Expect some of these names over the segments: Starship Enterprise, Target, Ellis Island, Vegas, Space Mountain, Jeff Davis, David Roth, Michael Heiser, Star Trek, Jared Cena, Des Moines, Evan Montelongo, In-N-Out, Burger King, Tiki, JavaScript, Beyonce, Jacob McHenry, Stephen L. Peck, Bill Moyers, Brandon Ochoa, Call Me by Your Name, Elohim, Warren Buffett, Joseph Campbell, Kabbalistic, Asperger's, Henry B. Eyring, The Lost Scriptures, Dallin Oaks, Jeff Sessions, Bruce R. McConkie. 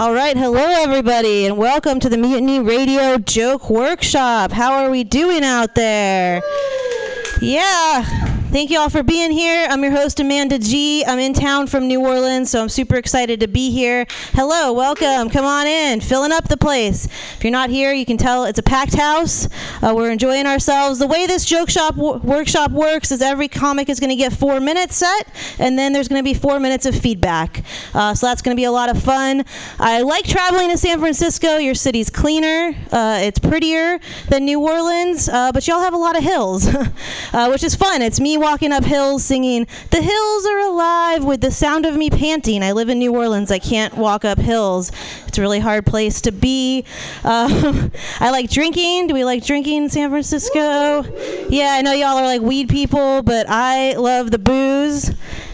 All right. Hello, everybody, and welcome to the Mutiny Radio Joke Workshop. How are we doing out there? Yeah. Thank you all for being here. I'm your host, Amanda G. I'm in town from New Orleans, so I'm super excited to be here. Hello. Welcome. Come on in. Filling up the place. If you're not here, you can tell it's a packed house. We're enjoying ourselves. The way this joke shop workshop works is every comic is going to get 4 minutes set, and then there's going to be 4 minutes of feedback. So that's going to be a lot of fun. I like traveling to San Francisco. Your city's cleaner. It's prettier than New Orleans, but y'all have a lot of hills, which is fun. It's me walking up hills singing, "The hills are alive with the sound of me panting." I live in New Orleans. I can't walk up hills. It's a really hard place to be. I like drinking. Do we like drinking in San Francisco? Yeah, I know y'all are like weed people, but I love the booze.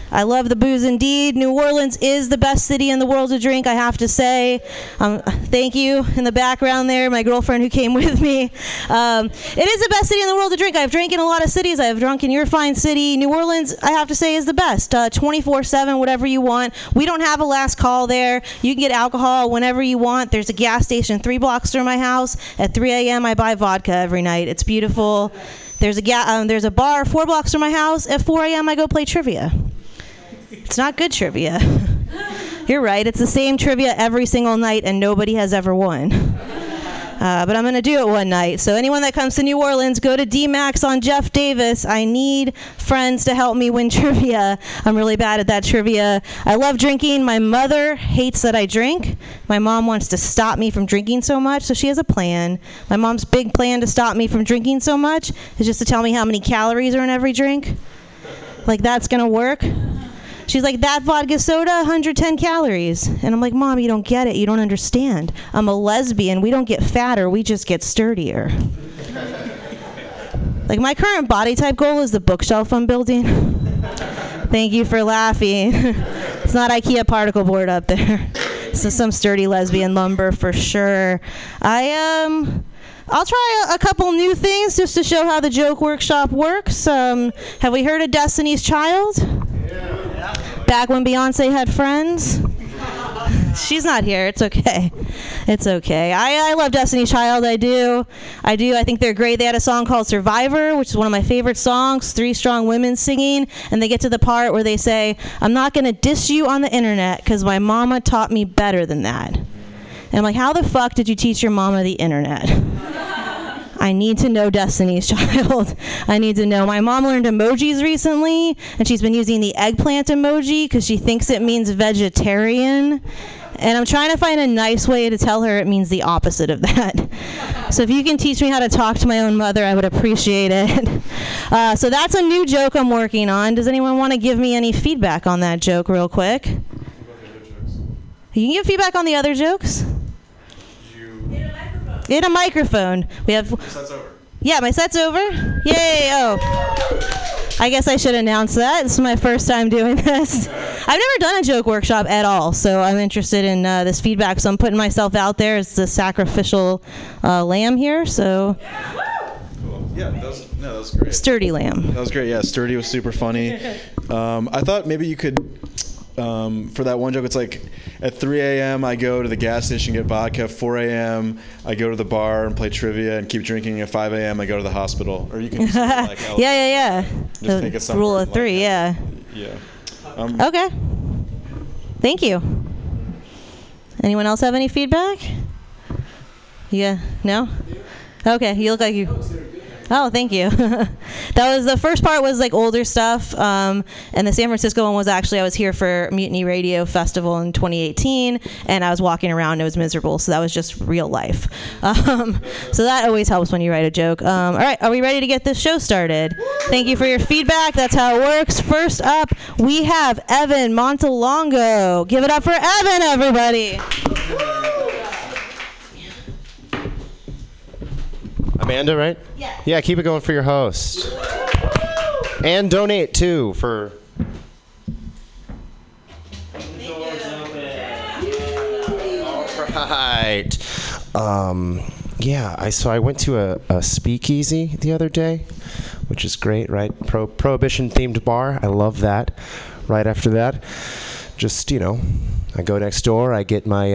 I love the booze indeed. New Orleans is the best city in the world to drink, I have to say. Thank you in the background there, my girlfriend who came with me. It is the best city in the world to drink. I've drank in a lot of cities. I have drunk in your fine city. New Orleans, I have to say, is the best. 24/7, whatever you want. We don't have a last call there. You can get alcohol whenever you want. There's a gas station 3 blocks from my house. At 3 a.m., I buy vodka every night. It's beautiful. There's a there's a bar 4 blocks from my house. At 4 a.m., I go play trivia. It's not good trivia. You're right. It's the same trivia every single night, and nobody has ever won. But I'm going to do it one night. So anyone that comes to New Orleans, go to D Max on Jeff Davis. I need friends to help me win trivia. I'm really bad at that trivia. I love drinking. My mother hates that I drink. My mom wants to stop me from drinking so much, so she has a plan. My mom's big plan to stop me from drinking so much is just to tell me how many calories are in every drink. Like, that's going to work. She's like, that vodka soda, 110 calories. And I'm like, Mom, you don't get it. You don't understand. I'm a lesbian. We don't get fatter. We just get sturdier. Like, my current body type goal is the bookshelf I'm building. Thank you for laughing. It's not IKEA particle board up there. So some sturdy lesbian lumber for sure. I'll try a couple new things just to show how the joke workshop works. Have we heard of Destiny's Child? Back when Beyonce had friends. She's not here. It's okay. It's okay. I love Destiny's Child. I do. I think they're great. They had a song called Survivor, which is one of my favorite songs. 3 strong women singing, and they get to the part where they say, "I'm not going to diss you on the internet because my mama taught me better than that." And I'm like, how the fuck did you teach your mama the internet? I need to know Destiny's Child. I need to know. My mom learned emojis recently, and she's been using the eggplant emoji because she thinks it means vegetarian. And I'm trying to find a nice way to tell her it means the opposite of that. So if you can teach me how to talk to my own mother, I would appreciate it. So that's a new joke I'm working on. Does anyone want to give me any feedback on that joke real quick? You can give feedback on the other jokes? In a microphone. We have. Your set's over. Yeah, my set's over. Yay! Oh, I guess I should announce that. This is my first time doing this. I've never done a joke workshop at all, so I'm interested in this feedback. So I'm putting myself out there as the sacrificial lamb here. So. Cool. Yeah, that was great. Sturdy lamb. That was great. Yeah, sturdy was super funny. I thought maybe you could. For that one joke, it's like at 3 a.m. I go to the gas station and get vodka. 4 a.m. I go to the bar and play trivia and keep drinking. At 5 a.m. I go to the hospital. Or you can just like just think of something. Rule of 3, like, yeah. Okay. Thank you. Anyone else have any feedback? Yeah. No. Okay. You look like you. Oh, thank you. That was the first part was like older stuff, and the San Francisco one was actually I was here for Mutiny Radio Festival in 2018, and I was walking around and it was miserable, so that was just real life. So that always helps when you write a joke. All right, are we ready to get this show started? Thank you for your feedback. That's how it works. First up, we have Evan Montelongo. Give it up for Evan, everybody. Amanda, right? Yeah. Yeah, keep it going for your host. And donate, too, for... All right. I went to a speakeasy the other day, which is great, right? Prohibition-themed bar. I love that. Right after that, just, I go next door. I get my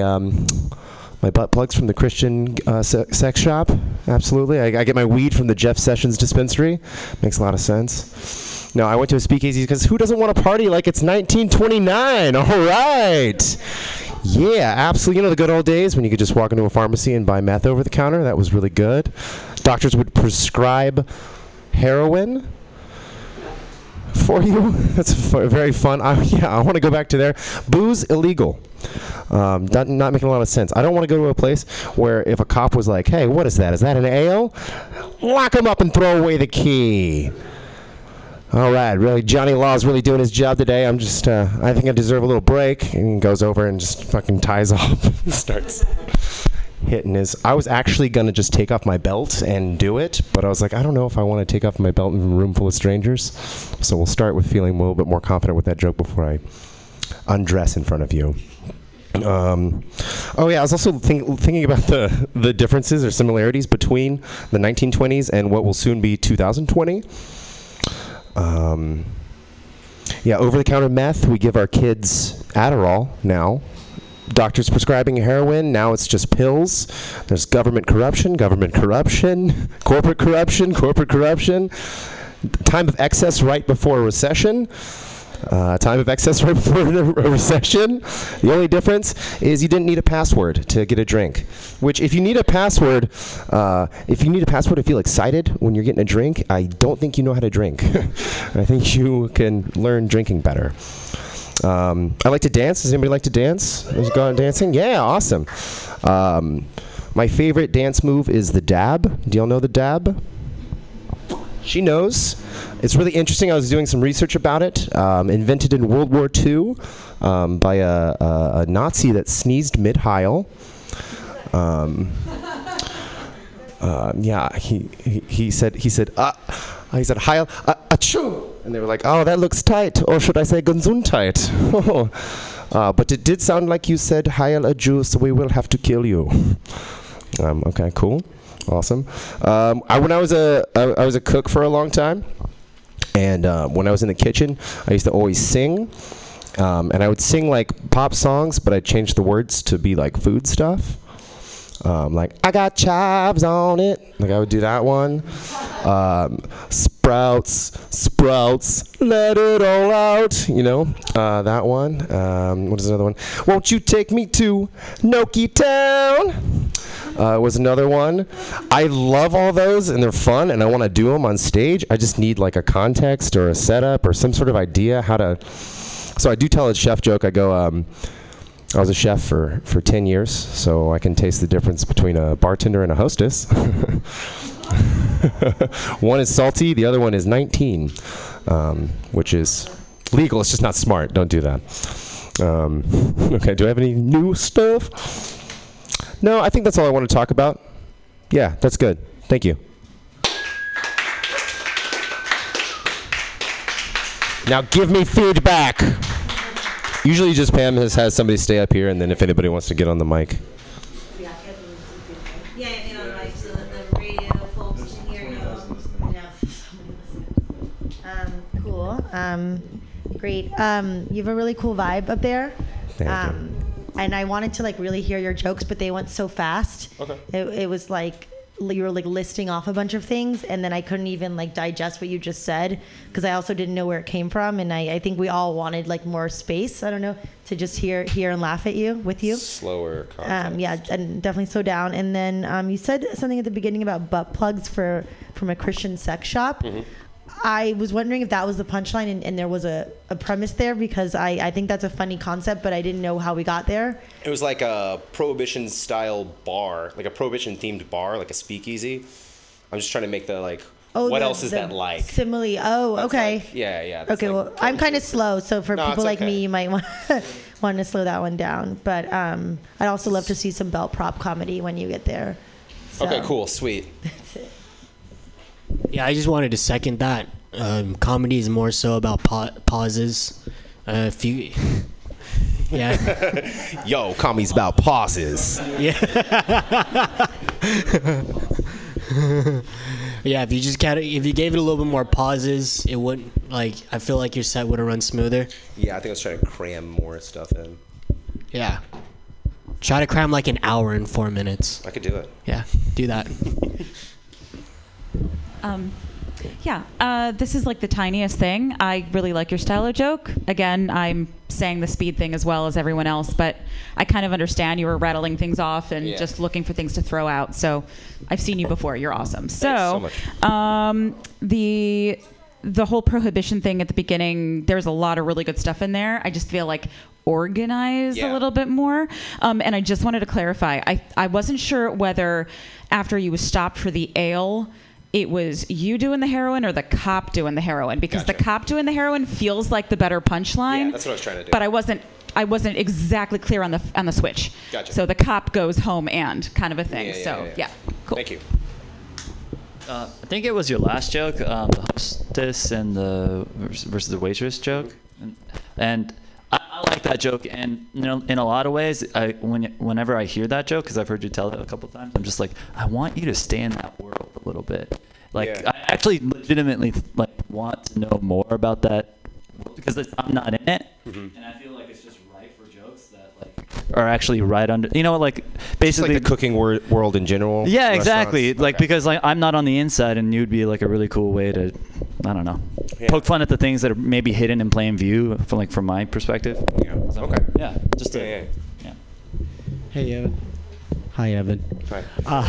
my butt plugs from the Christian sex shop. Absolutely. I get my weed from the Jeff Sessions dispensary. Makes a lot of sense. No, I went to a speakeasy because who doesn't want to party like it's 1929? All right. Yeah, absolutely. You know, the good old days when you could just walk into a pharmacy and buy meth over the counter. That was really good. Doctors would prescribe heroin for you. That's very fun. I want to go back to there. Booze illegal. Not making a lot of sense. I don't want to go to a place where if a cop was like, hey, what is that? Is that an ale? Lock him up and throw away the key. All right, really, Johnny Law's really doing his job today. I'm just, I think I deserve a little break. And goes over and just fucking ties off and starts hitting his. I was actually going to just take off my belt and do it, but I was like, I don't know if I want to take off my belt in a room full of strangers. So we'll start with feeling a little bit more confident with that joke before I undress in front of you. Oh yeah, I was also thinking about the differences or similarities between the 1920s and what will soon be 2020. Yeah, over-the-counter meth, we give our kids Adderall now. Doctors prescribing heroin, now it's just pills. There's government corruption, corporate corruption. Time of excess right before a recession. The only difference is you didn't need a password to get a drink. Which, if you need a password to feel excited when you're getting a drink, I don't think you know how to drink. I think you can learn drinking better. I like to dance. Does anybody like to dance? Let's go out dancing. Yeah, awesome. My favorite dance move is the dab. Do y'all know the dab? She knows. It's really interesting. I was doing some research about it. Invented in World War II by a Nazi that sneezed mid-heil. Yeah, he said heil, achoo, and they were like, oh, that looks tight, or should I say gesundheit? But it did sound like you said heil a Jew, so we will have to kill you. Okay, cool. Awesome. When I was a cook for a long time, and when I was in the kitchen, I used to always sing, and I would sing like pop songs, but I changed the words to be like food stuff, like I got chives on it. Like I would do that one. Sprouts, let it all out. You know, that one. What is another one? Won't you take me to Noki Town? Was another one. I love all those, and they're fun, and I want to do them on stage. I just need like a context or a setup or some sort of idea how to. So I do tell a chef joke. I go, I was a chef for 10 years, so I can taste the difference between a bartender and a hostess. One is salty, the other one is 19, which is legal. It's just not smart. Don't do that. Okay, do I have any new stuff? No, I think that's all I want to talk about. Yeah, that's good. Thank you. Now give me feedback. Usually just Pam has somebody stay up here, and then if anybody wants to get on the mic. Yeah, get on the mic so that the radio folks can hear you. Cool. Great. You have a really cool vibe up there. Thank you. And I wanted to like really hear your jokes, but they went so fast. Okay. It was like you were like listing off a bunch of things, and then I couldn't even like digest what you just said because I also didn't know where it came from, and I think we all wanted like more space. I don't know, to just hear and laugh at you with you. Slower context. Yeah, and definitely slow down. And then you said something at the beginning about butt plugs from a Christian sex shop. Mm-hmm. I was wondering if that was the punchline and there was a premise there, because I think that's a funny concept, but I didn't know how we got there. It was like a Prohibition-style bar, like a Prohibition-themed bar, like a speakeasy. I'm just trying to make the, like, what else is that like? Simile. Oh, that's okay. Like, yeah. Okay, like, well, I'm kind of slow, so for people like me, you might want to slow that one down. But I'd also love to see some belt prop comedy when you get there. So. Okay, cool, sweet. That's it. Yeah, I just wanted to second that. Comedy is more so about pauses. If you, yeah. Yo, comedy's about pauses. Yeah. Yeah. If you just if you gave it a little bit more pauses, it wouldn't. Like, I feel like your set would have run smoother. Yeah, I think I was trying to cram more stuff in. Yeah. Try to cram like an hour in 4 minutes. I could do it. Yeah, do that. Yeah, this is like the tiniest thing. I really like your style of joke. Again, I'm saying the speed thing as well as everyone else, but I kind of understand you were rattling things off and just looking for things to throw out. So I've seen you before. You're awesome. So, the whole prohibition thing at the beginning, there's a lot of really good stuff in there. I just feel like organized a little bit more. And I just wanted to clarify. I wasn't sure whether after you was stopped for the ale, it was you doing the heroin or the cop doing the heroin, because the cop doing the heroin feels like the better punchline. Yeah, that's what I was trying to do. But I wasn't exactly clear on the switch. Gotcha. So the cop goes home and kind of a thing. Yeah, cool. Thank you. I think it was your last joke, the hostess and the versus the waitress joke, and I like that joke. And you know, in a lot of ways, whenever I hear that joke, because I've heard you tell it a couple of times, I'm just like, I want you to stay in that world a little bit. Like, I actually legitimately want to know more about that because I'm not in it, and I feel like it's just right for jokes that are actually right under, you know, like basically just like the cooking world in general. Yeah, exactly. Like because I'm not on the inside, and you'd be like a really cool way to, I don't know, poke fun at the things that are maybe hidden in plain view from my perspective. Yeah. So, okay. Yeah. Just Hey, Evan. Hi, Evan. Hi.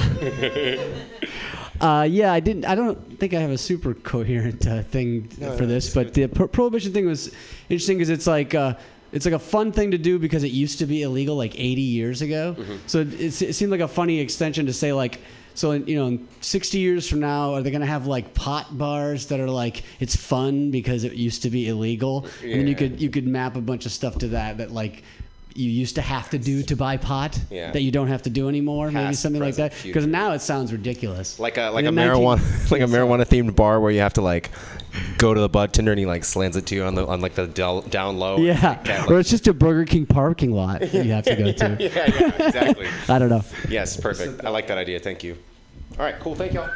I didn't. I don't think I have a super coherent thing for this, but the prohibition thing was interesting because it's like. It's like a fun thing to do because it used to be illegal like 80 years ago. So it seemed like a funny extension to say like, so you know, in 60 years from now, are they going to have like pot bars that are like, it's fun because it used to be illegal? Yeah. And then you could map a bunch of stuff to that like you used to have to do to buy pot that you don't have to do anymore. Past, maybe something present, like that. Because now it sounds ridiculous. Like a marijuana like a marijuana themed bar where you have to like go to the bartender and he like slams it to you on the down low. Yeah, or it's just a Burger King parking lot that you have to go to. Yeah, exactly. I don't know. Yes, perfect. I like that idea. Thank you. All right, cool. Thank y'all.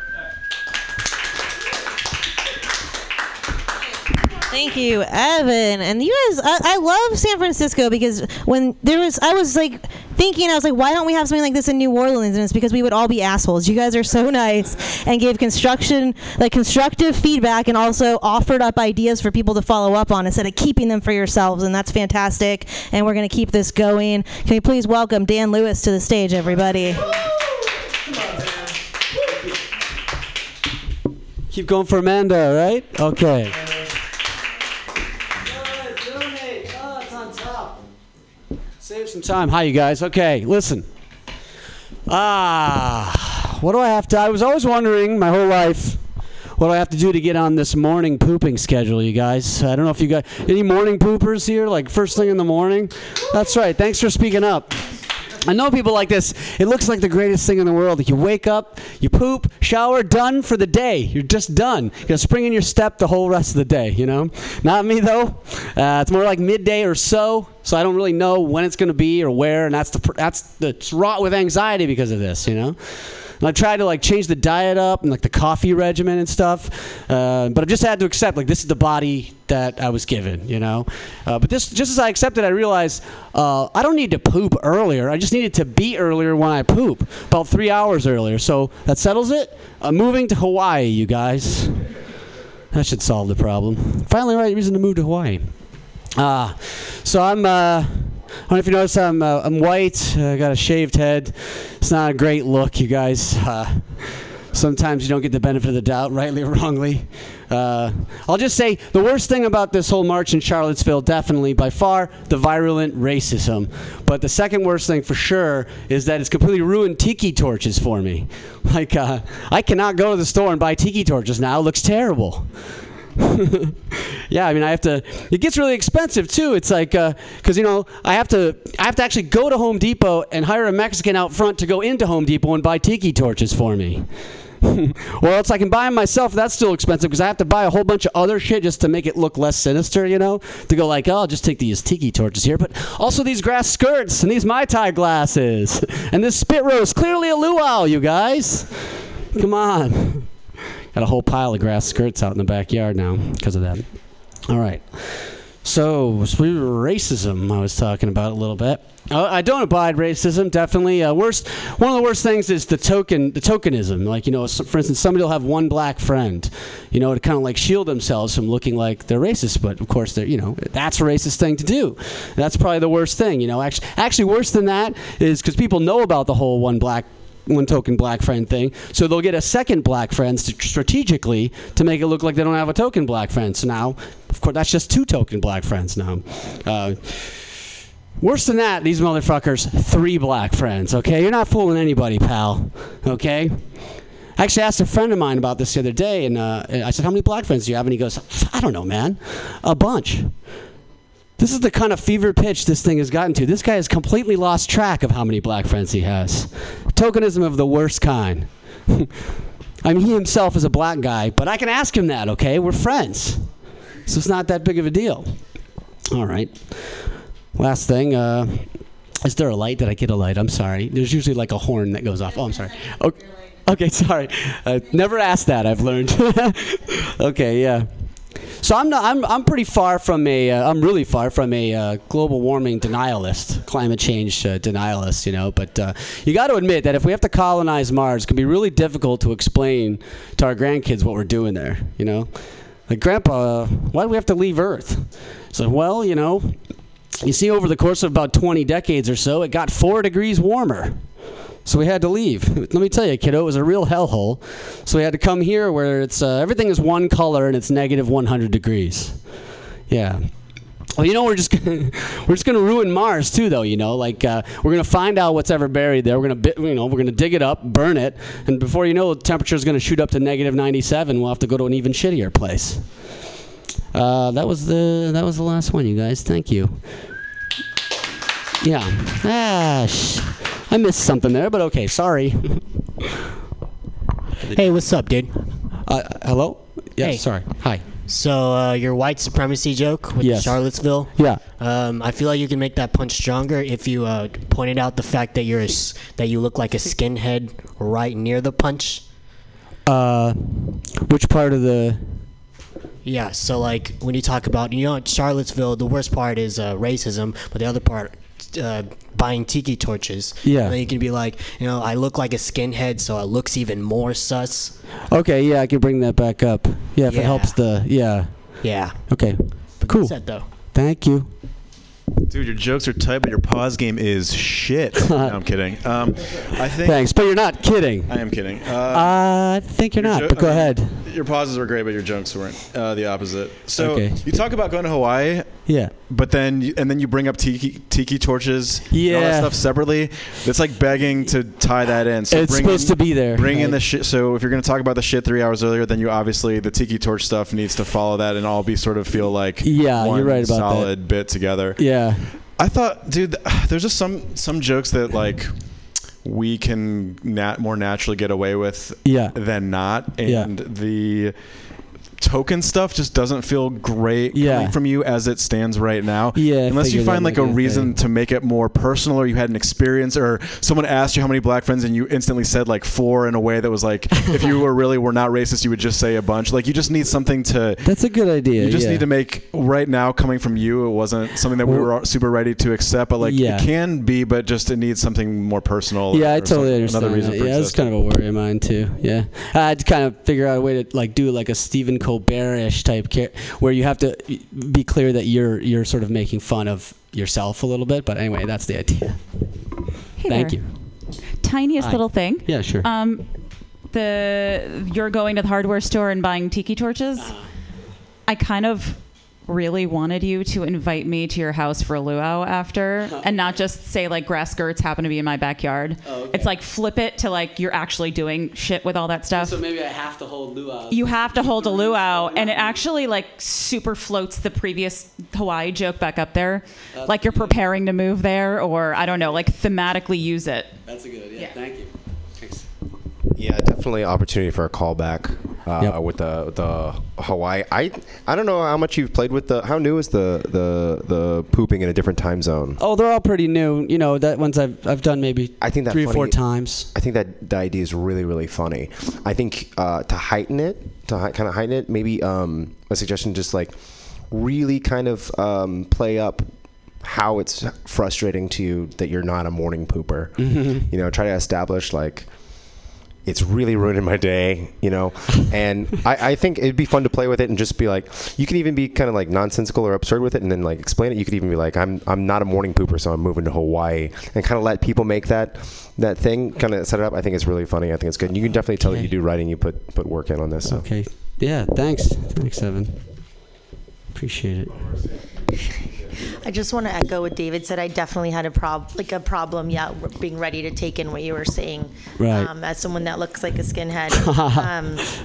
Thank you, Evan. And you guys, I love San Francisco because when there was, I was like, why don't we have something like this in New Orleans? And it's because we would all be assholes. You guys are so nice and gave constructive feedback and also offered up ideas for people to follow up on instead of keeping them for yourselves. And that's fantastic. And we're going to keep this going. Can we please welcome Dan Lewis to the stage, everybody? Keep going for Amanda, right? Okay. Save some time. Hi, you guys. Okay, listen. What do I have to... I was always wondering my whole life, what do I have to do to get on this morning pooping schedule, you guys? I don't know if you got any morning poopers here, like first thing in the morning? That's right. Thanks for speaking up. I know people like this. It looks like the greatest thing in the world. You wake up, you poop, shower, done for the day. You're just done. You're going to spring in your step the whole rest of the day, you know? Not me, though. It's more like midday or so. So I don't really know when it's going to be or where. And it's wrought with anxiety because of this, you know? And I tried to change the diet up and the coffee regimen and stuff, but I've just had to accept this is the body that I was given, you know. But this, just as I accepted, I realized I don't need to poop earlier. I just needed to be earlier when I poop, about 3 hours earlier. So that settles it. I'm moving to Hawaii, you guys. That should solve the problem. Finally, right reason to move to Hawaii. So I'm. I don't know if you noticed, I'm white. I got a shaved head. It's not a great look, you guys. Sometimes you don't get the benefit of the doubt, rightly or wrongly. I'll just say the worst thing about this whole march in Charlottesville, definitely by far, the virulent racism. But the second worst thing for sure is that it's completely ruined tiki torches for me. I cannot go to the store and buy tiki torches now. It looks terrible. Yeah, I mean, it gets really expensive too. It's because, you know, I have to actually go to Home Depot and hire a Mexican out front to go into Home Depot and buy tiki torches for me. Or else I can buy them myself. That's still expensive because I have to buy a whole bunch of other shit just to make it look less sinister, you know, to go I'll just take these tiki torches here. But also these grass skirts and these Mai Tai glasses and this spit roast. Clearly a luau, you guys. Come on. Got a whole pile of grass skirts out in the backyard now because of that. All right. So, racism I was talking about a little bit. I don't abide racism, definitely. One of the worst things is the tokenism. Like, you know, for instance, somebody will have one black friend, you know, to kind of like shield themselves from looking like they're racist. But, of course, they're, you know, that's a racist thing to do. And that's probably the worst thing, you know. Actually, worse than that is because people know about the whole one token black friend thing, so they'll get a second black friend strategically to make it look like they don't have a token black friend. So now, of course, that's just two token black friends now. Worse than that, these motherfuckers, three black friends, okay? You're not fooling anybody, pal, okay? I actually asked a friend of mine about this the other day, and I said, how many black friends do you have? And he goes, I don't know, man, a bunch. This is the kind of fever pitch this thing has gotten to. This guy has completely lost track of how many black friends he has. Tokenism of the worst kind. I mean, he himself is a black guy, but I can ask him that, okay? We're friends. So it's not that big of a deal. All right. Last thing. Is there a light? Did I get a light? I'm sorry. There's usually like a horn that goes off. Oh, I'm sorry. Okay, sorry. Never asked that, I've learned. Okay, yeah. So I'm pretty far from I'm really far from a global warming denialist, climate change denialist, you know. But you got to admit that if we have to colonize Mars, it can be really difficult to explain to our grandkids what we're doing there, you know. Like, Grandpa, why do we have to leave Earth? So, well, you know, you see, over the course of about 20 decades or so, it got 4 degrees warmer. So we had to leave. Let me tell you, kiddo, it was a real hellhole. So we had to come here where it's everything is one color and it's negative 100 degrees. Yeah. Well, you know, we're just gonna ruin Mars too, though. You know, like we're gonna find out what's ever buried there. We're gonna dig it up, burn it, and before you know, the temperature is gonna shoot up to negative 97. We'll have to go to an even shittier place. That was the last one, you guys. Thank you. Yeah. I missed something there, but okay, sorry. Hey, what's up, dude? Hello? Yeah, hey. Sorry. Hi. So, your white supremacy joke with Charlottesville? Yeah. I feel like you can make that punch stronger if you pointed out the fact that you look like a skinhead right near the punch. Which part of the... Yeah, so like when you talk about, you know, Charlottesville, the worst part is racism, but the other part... buying tiki torches. Yeah. And then you can be like, you know, I look like a skinhead, so it looks even more sus. Okay, yeah, I can bring that back up. Yeah, if it helps the, Yeah. Okay, but cool. Good set, though. Thank you. Dude, your jokes are tight, but your pause game is shit. No, I'm kidding. I think. Thanks, but you're not kidding. I am kidding. I think you're not, but go ahead. Your pauses were great, but your jokes weren't. The opposite. So you talk about going to Hawaii. Yeah. But then you bring up tiki torches. Yeah. And all that stuff separately. It's like begging to tie that in. So it's supposed to be there. Bring in the shit. So if you're going to talk about the shit 3 hours earlier, then you obviously the tiki torch stuff needs to follow that and all be sort of feel like one solid bit together. Yeah. I thought, dude, there's just some jokes that like we can more naturally get away with than not, and the token stuff just doesn't feel great coming from you as it stands right now. Yeah, unless you find like a reason to make it more personal, or you had an experience, or someone asked you how many black friends and you instantly said like 4 in a way that was like, if you were not racist, you would just say a bunch. Like you just need something to. That's a good idea. You just need to make right now coming from you. It wasn't something that we were super ready to accept, but like it can be, but just it needs something more personal. Yeah, I totally understand. Another reason for existing. That's kind of a worry of mine too. Yeah, I had to kind of figure out a way to like do like a Stephen Colbert-ish type where you have to be clear that you're sort of making fun of yourself a little bit, but anyway, that's the idea. Hey, thank there. You. Tiniest little thing. Yeah, sure. You're going to the hardware store and buying tiki torches. I kind of really wanted you to invite me to your house for a luau after, and not just say like grass skirts happen to be in my backyard. Oh, okay. It's like flip it to like you're actually doing shit with all that stuff. So maybe I have to hold luau. You have to hold a luau, and it actually like super floats the previous Hawaii joke back up there. That's like you're preparing to move there, or I don't know, like thematically use it. That's a good idea. Yeah. Thank you. Thanks. Yeah, definitely opportunity for a callback with the Hawaii. I don't know how much you've played with the. How new is the pooping in a different time zone? Oh, they're all pretty new. You know that ones I've done maybe three or four times. I think that the idea is really really funny. I think to heighten it, maybe a suggestion just like really kind of play up how it's frustrating to you that you're not a morning pooper. Mm-hmm. You know, try to establish like, it's really ruining my day, you know? And I think it'd be fun to play with it and just be like, you can even be kind of like nonsensical or absurd with it and then like explain it. You could even be like, I'm not a morning pooper, so I'm moving to Hawaii, and kind of let people make that thing, kind of set it up. I think it's really funny. I think it's good. And you can definitely tell that you do writing. You put work in on this. So. Okay. Yeah. Thanks. Thanks, Evan. Appreciate it. I just want to echo what David said. I definitely had a problem, yeah, being ready to take in what you were saying, right. As someone that looks like a skinhead.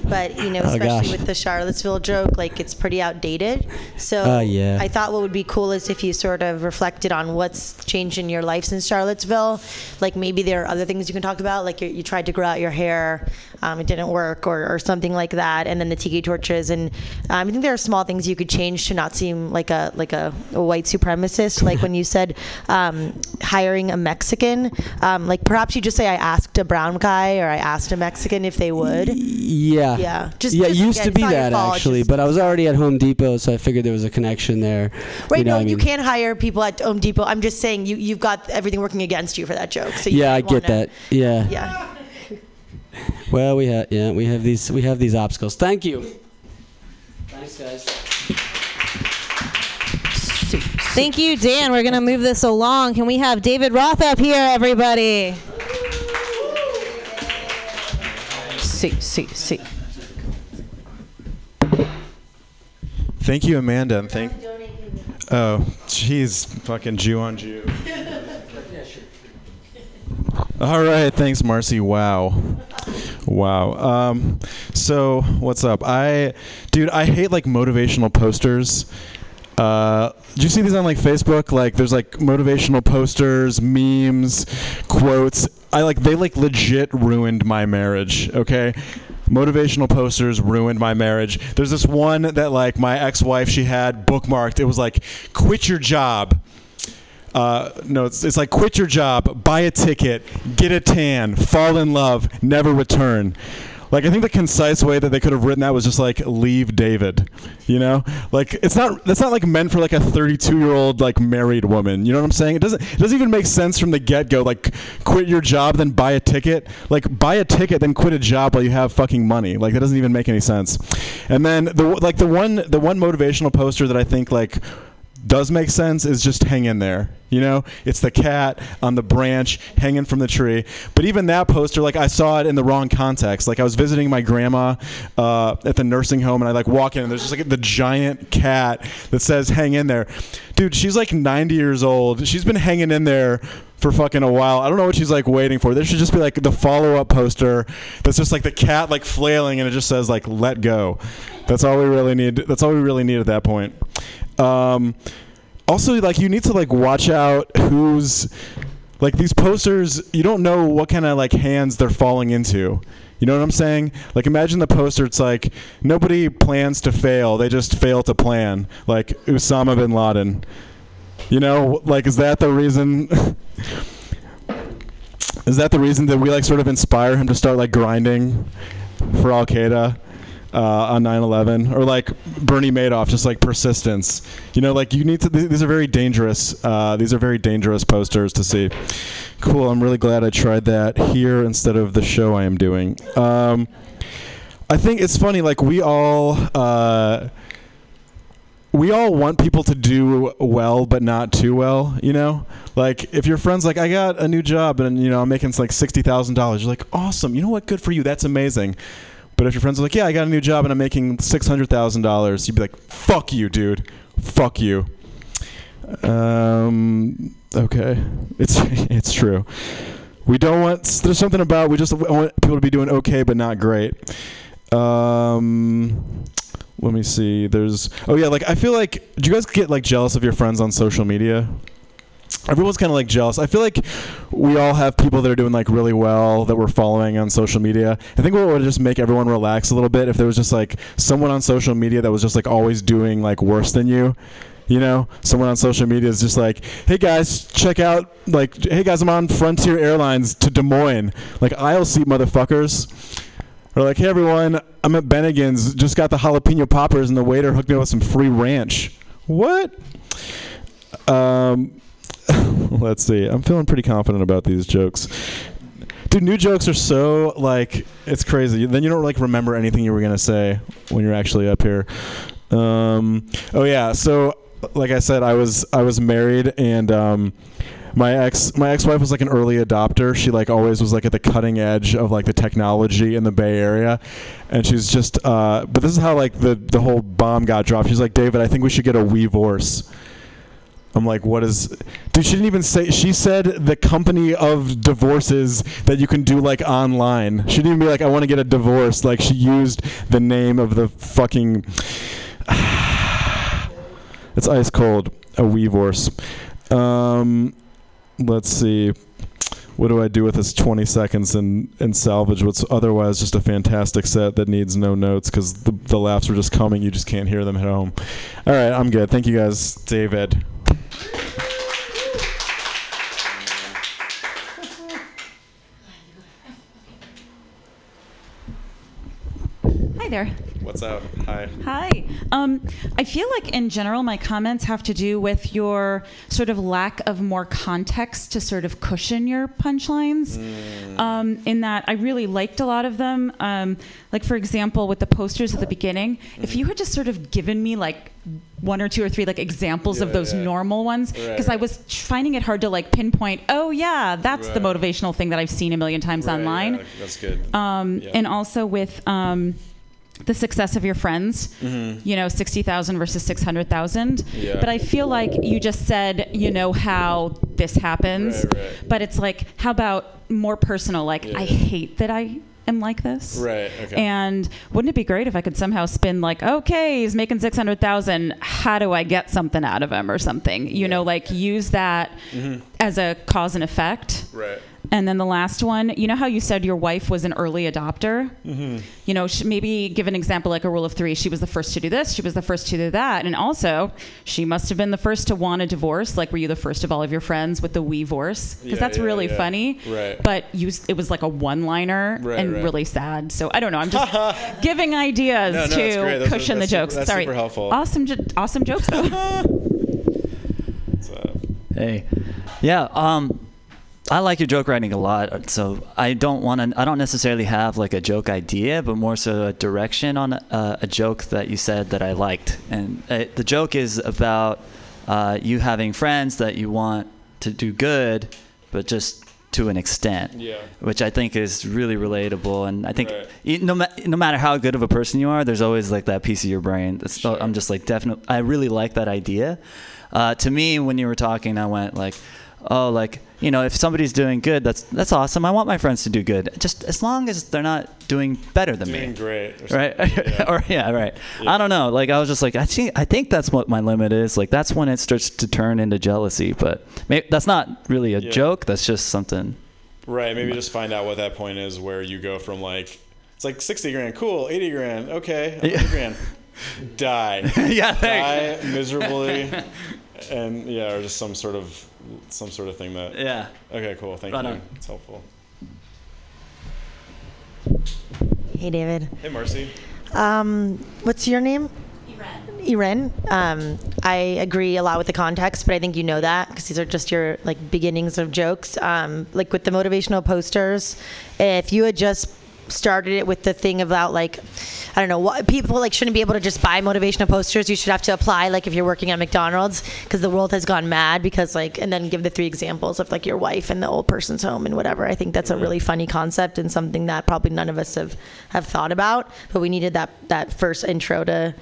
But, you know, especially with the Charlottesville joke, like, it's pretty outdated. So I thought what would be cool is if you sort of reflected on what's changed in your life since Charlottesville. Like, maybe there are other things you can talk about, like you tried to grow out your hair, it didn't work, or something like that, and then the tiki torches. And I think there are small things you could change to not seem like a white supremacist, like when you said hiring a Mexican, like perhaps you just say I asked a brown guy or I asked a Mexican if they would. Yeah. Just it used to be that actually, but I was already at Home Depot, so I figured there was a connection there. Right, you know, you can't hire people at Home Depot. I'm just saying you've got everything working against you for that joke. So I get that. Yeah. Well, we have these obstacles. Thank you. Thanks, guys. Thank you, Dan. We're going to move this along. Can we have David Roth up here, everybody? See. Thank you, Amanda. And oh, geez, fucking Jew on Jew. All right, thanks, Marcy. Wow. So what's up? I hate like motivational posters. Do you see these on like Facebook? Like there's like motivational posters, memes, quotes. They legit ruined my marriage, okay? Motivational posters ruined my marriage. There's this one that like my ex-wife, she had bookmarked. It was like, quit your job. It's like, quit your job, buy a ticket, get a tan, fall in love, never return. Like, I think the concise way that they could have written that was just like, leave David, you know? Like, that's not like meant for like a 32-year-old like married woman, you know what I'm saying? It doesn't even make sense from the get-go, like, quit your job, then buy a ticket. Like, buy a ticket, then quit a job while you have fucking money. Like, that doesn't even make any sense. And then, the one motivational poster that I think, like, does make sense is just hang in there. You know, it's the cat on the branch hanging from the tree. But even that poster, like I saw it in the wrong context. Like I was visiting my grandma at the nursing home, and I like walk in, and there's just like the giant cat that says hang in there. Dude, she's like 90 years old. She's been hanging in there for fucking a while. I don't know what she's like waiting for. There should just be like the follow-up poster that's just like the cat like flailing, and it just says like let go. That's all we really need. That's all we really need at that point. Also, like, you need to, like, watch out who's, like, these posters, you don't know what kind of, like, hands they're falling into. You know what I'm saying? Like, imagine the poster, it's like, nobody plans to fail, they just fail to plan. Like, Osama bin Laden. You know, like, is that the reason... is that the reason that we, like, sort of inspire him to start, like, grinding for Al-Qaeda? On 9/11, or like Bernie Madoff, just like persistence. You know, like you need to. These are very dangerous. These are very dangerous posters to see. Cool. I'm really glad I tried that here instead of the show I am doing. I think it's funny. Like we all want people to do well, but not too well. You know, like if your friend's like, I got a new job and you know I'm making like $60,000. You're like, awesome. You know what? Good for you. That's amazing. But if your friends are like, yeah, I got a new job and I'm making $600,000, you'd be like, fuck you, dude. Fuck you. Okay. It's true. We don't want, there's something about, we just want people to be doing okay, but not great. Let me see. I feel like, do you guys get like jealous of your friends on social media? Everyone's kind of like jealous. I feel like we all have people that are doing like really well that we're following on social media. I think what would just make everyone relax a little bit if there was just like someone on social media that was just like always doing like worse than you. You know, someone on social media is just like, hey guys, check out, like, hey guys, I'm on Frontier Airlines to Des Moines. Like, aisle seat, motherfuckers. We're like, hey, everyone, I'm at Bennigan's. Just got the jalapeno poppers, and the waiter hooked me up with some free ranch. What? Let's see. I'm feeling pretty confident about these jokes. Dude, new jokes are so, like, it's crazy. Then you don't, like, remember anything you were going to say when you're actually up here. Oh, yeah. So, like I said, I was married, and my ex-wife was, like, an early adopter. She, like, always was, like, at the cutting edge of, like, the technology in the Bay Area. And she's just, but this is how, like, the whole bomb got dropped. She's like, David, I think we should get a Weevorce. I'm like, what is, dude, she didn't even say, she said the company of divorces that you can do, like, online. She didn't even be like, I want to get a divorce. Like, she used the name of the fucking, it's ice cold, a Weevorce. Let's see, what do I do with this 20 seconds and salvage what's otherwise just a fantastic set that needs no notes because the laughs are just coming. You just can't hear them at home. All right, I'm good. Thank you guys, David. Hi there. What's up? Hi. Hi. I feel like in general my comments have to do with your sort of lack of more context to sort of cushion your punchlines. In that I really liked a lot of them. Like for example with the posters at the beginning, if you had just sort of given me like one or two or three like examples of those normal ones because I was finding it hard to like pinpoint that's the motivational thing that I've seen a million times online. That's good. And also with the success of your friends, you know, 60,000 versus 600,000. But I feel like you just said, you know, how this happens, but it's like, how about more personal? Like, I hate that I am like this. Right. Okay. And wouldn't it be great if I could somehow spin like, okay, he's making 600,000. How do I get something out of him or something? You know, like use that as a cause and effect. Right. And then the last one, you know how you said your wife was an early adopter? You know, maybe give an example like a rule of three. She was the first to do this. She was the first to do that. And also, she must have been the first to want a divorce. Like, were you the first of all of your friends with the we-vorse? Because that's really funny. Right. But it was like a one-liner and really sad. So, I don't know. I'm just giving ideas to cushion the jokes. That's super helpful. Awesome jokes, though. What's up? Hey. Yeah, I like your joke writing a lot, so I don't necessarily have like a joke idea, but more so a direction on a joke that you said that I liked. And the joke is about you having friends that you want to do good, but just to an extent, which I think is really relatable. And I think no matter how good of a person you are, there's always like that piece of your brain. I'm just like, definitely, I really like that idea. To me, when you were talking, I went like, oh, like, you know, if somebody's doing good, that's awesome. I want my friends to do good, just as long as they're not doing better than me. Doing great, or right? I don't know. Like I was just like, I think that's what my limit is. Like that's when it starts to turn into jealousy. But maybe that's not really a joke. That's just something. Right. Maybe just find out what that point is where you go from like it's like 60 grand, cool, 80 grand, okay, 100 grand, die miserably, and or just some sort of thing that okay, cool, thank you. It's helpful. Hey David. Hey Marcy. What's your name? Iren. I agree a lot with the context, but I think you know that because these are just your like beginnings of jokes. Like with the motivational posters, if you had just started it with the thing about like, I don't know, what people like shouldn't be able to just buy motivational posters. You should have to apply, like if you're working at McDonald's, because the world has gone mad because like, and then give the three examples of like your wife and the old person's home and whatever. I think that's a really funny concept and something that probably none of us have thought about, but we needed that first intro to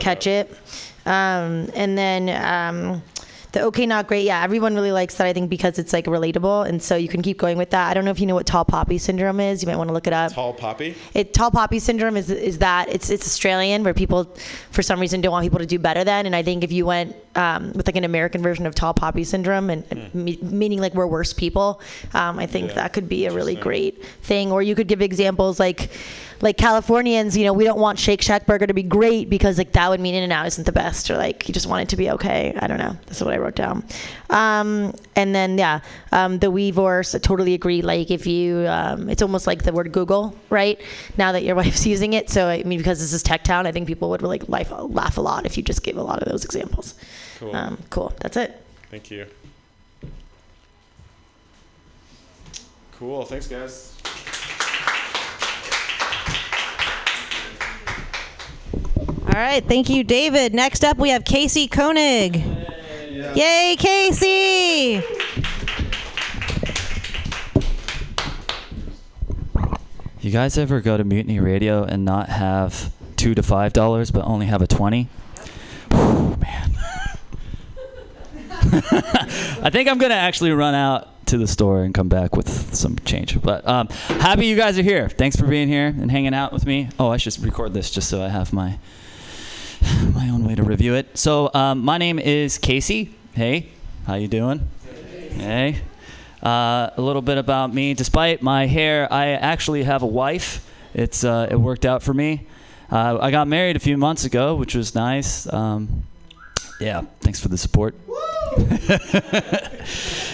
catch it. And then the okay, not great. Yeah, everyone really likes that, I think, because it's like relatable, and so you can keep going with that. I don't know if you know what tall poppy syndrome is. You might want to look it up. Tall poppy? Tall poppy syndrome is that it's Australian, where people, for some reason, don't want people to do better than. And I think if you went with like an American version of tall poppy syndrome, and meaning like we're worse people, I think that could be a really great thing. Or you could give examples like like Californians, you know, we don't want Shake Shack burger to be great because like that would mean In-N-Out isn't the best, or like you just want it to be okay. I don't know. That's what I wrote down. And then yeah, the Weevorce, I totally agree. Like if you, it's almost like the word Google, right? Now that your wife's using it. So I mean, because this is Tech Town, I think people would like laugh a lot if you just gave a lot of those examples. Cool. Cool. That's it. Thank you. Cool. Thanks, guys. All right. Thank you, David. Next up, we have Casey Koenig. Yay, yeah. Yay, Casey! You guys ever go to Mutiny Radio and not have $2 to $5, but only have a $20? Whew, man. I think I'm going to actually run out to the store and come back with some change, but happy you guys are here. Thanks for being here and hanging out with me. Oh, I should record this just so I have my own way to review it. So my name is Casey. Hey, how you doing? Hey. A little bit about me. Despite my hair, I actually have a wife. It's it worked out for me. I got married a few months ago, which was nice. Yeah, thanks for the support.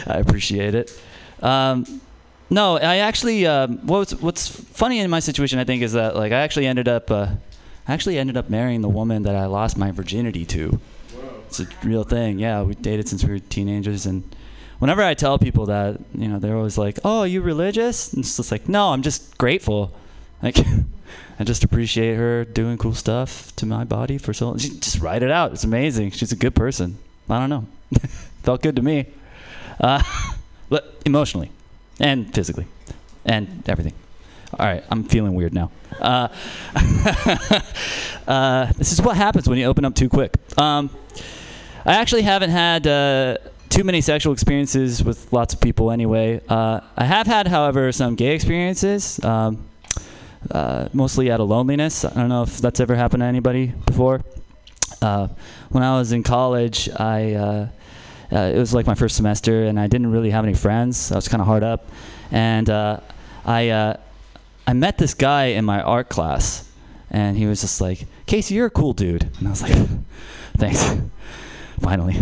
I appreciate it. No, I actually what's funny in my situation, I think, is that like I actually ended up marrying the woman that I lost my virginity to. Whoa. It's a real thing. Yeah, we dated since we were teenagers, and whenever I tell people that, you know, they're always like, "Oh, are you religious?" And it's just like, "No, I'm just grateful." Like I just appreciate her doing cool stuff to my body for so long. Just write it out. It's amazing. She's a good person. I don't know. Felt good to me. But emotionally and physically and everything. All right, I'm feeling weird now. This is what happens when you open up too quick. I actually haven't had too many sexual experiences with lots of people anyway. I have had, however, some gay experiences, mostly out of loneliness. I don't know if that's ever happened to anybody before. When I was in college, it was like my first semester, and I didn't really have any friends. I was kind of hard up, and I met this guy in my art class, and he was just like, "Casey, you're a cool dude," and I was like, "Thanks, finally."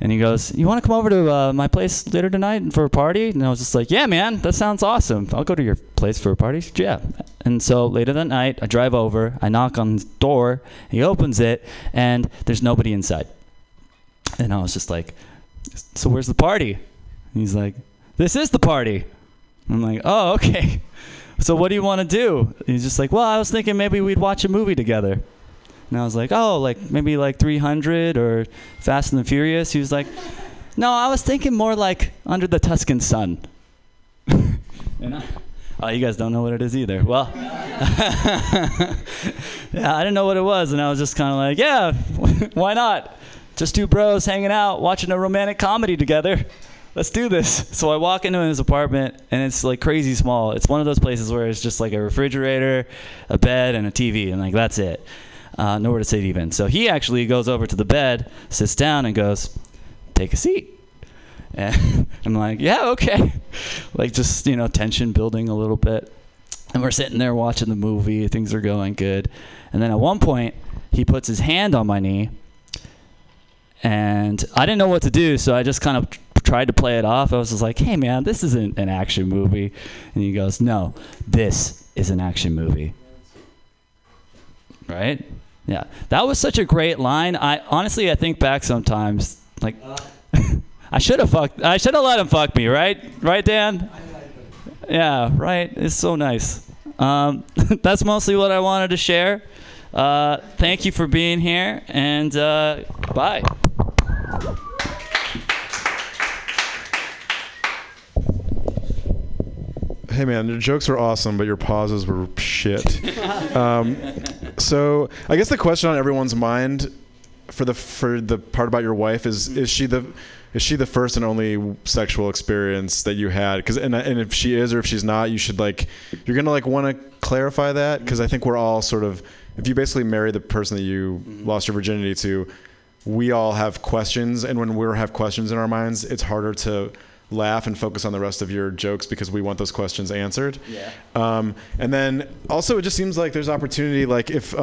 And he goes, "You want to come over to my place later tonight for a party?" And I was just like, "Yeah, man, that sounds awesome. I'll go to your place for a party." Yeah. And so later that night, I drive over, I knock on his door, he opens it, and there's nobody inside. And I was just like, "So where's the party?" And he's like, "This is the party." I'm like, "Oh, okay. So what do you want to do?" And he's just like, "Well, I was thinking maybe we'd watch a movie together." And I was like, "Oh, like maybe like 300 or Fast and the Furious?" He was like, "No, I was thinking more like Under the Tuscan Sun." And oh, you guys don't know what it is either. Well, yeah, I didn't know what it was, and I was just kind of like, "Yeah, why not? Just two bros hanging out, watching a romantic comedy together. Let's do this." So I walk into his apartment, and it's like crazy small. It's one of those places where it's just like a refrigerator, a bed, and a TV, and like that's it. Nowhere to sit even. So he actually goes over to the bed, sits down, and goes, "Take a seat." And I'm like, "Yeah, okay." Like just, you know, tension building a little bit. And we're sitting there watching the movie. Things are going good. And then at one point, he puts his hand on my knee. And I didn't know what to do, so I just kind of tried to play it off. I was just like, "Hey, man, this isn't an action movie." And he goes, "No, this is an action movie." Right? Yeah, that was such a great line. I think back sometimes, like, I should have let him fuck me, right? Right, Dan? Yeah, right. It's so nice. That's mostly what I wanted to share. Thank you for being here, and bye. Hey man, your jokes were awesome, but your pauses were shit. So I guess the question on everyone's mind for the part about your wife is she the first and only sexual experience that you had? 'Cause and if she is or if she's not, you should you're gonna want to clarify that, because I think we're all sort of, if you basically marry the person that you lost your virginity to, we all have questions, and when we have questions in our minds, it's harder to laugh and focus on the rest of your jokes because we want those questions answered. Yeah. And then also it just seems like there's opportunity, like if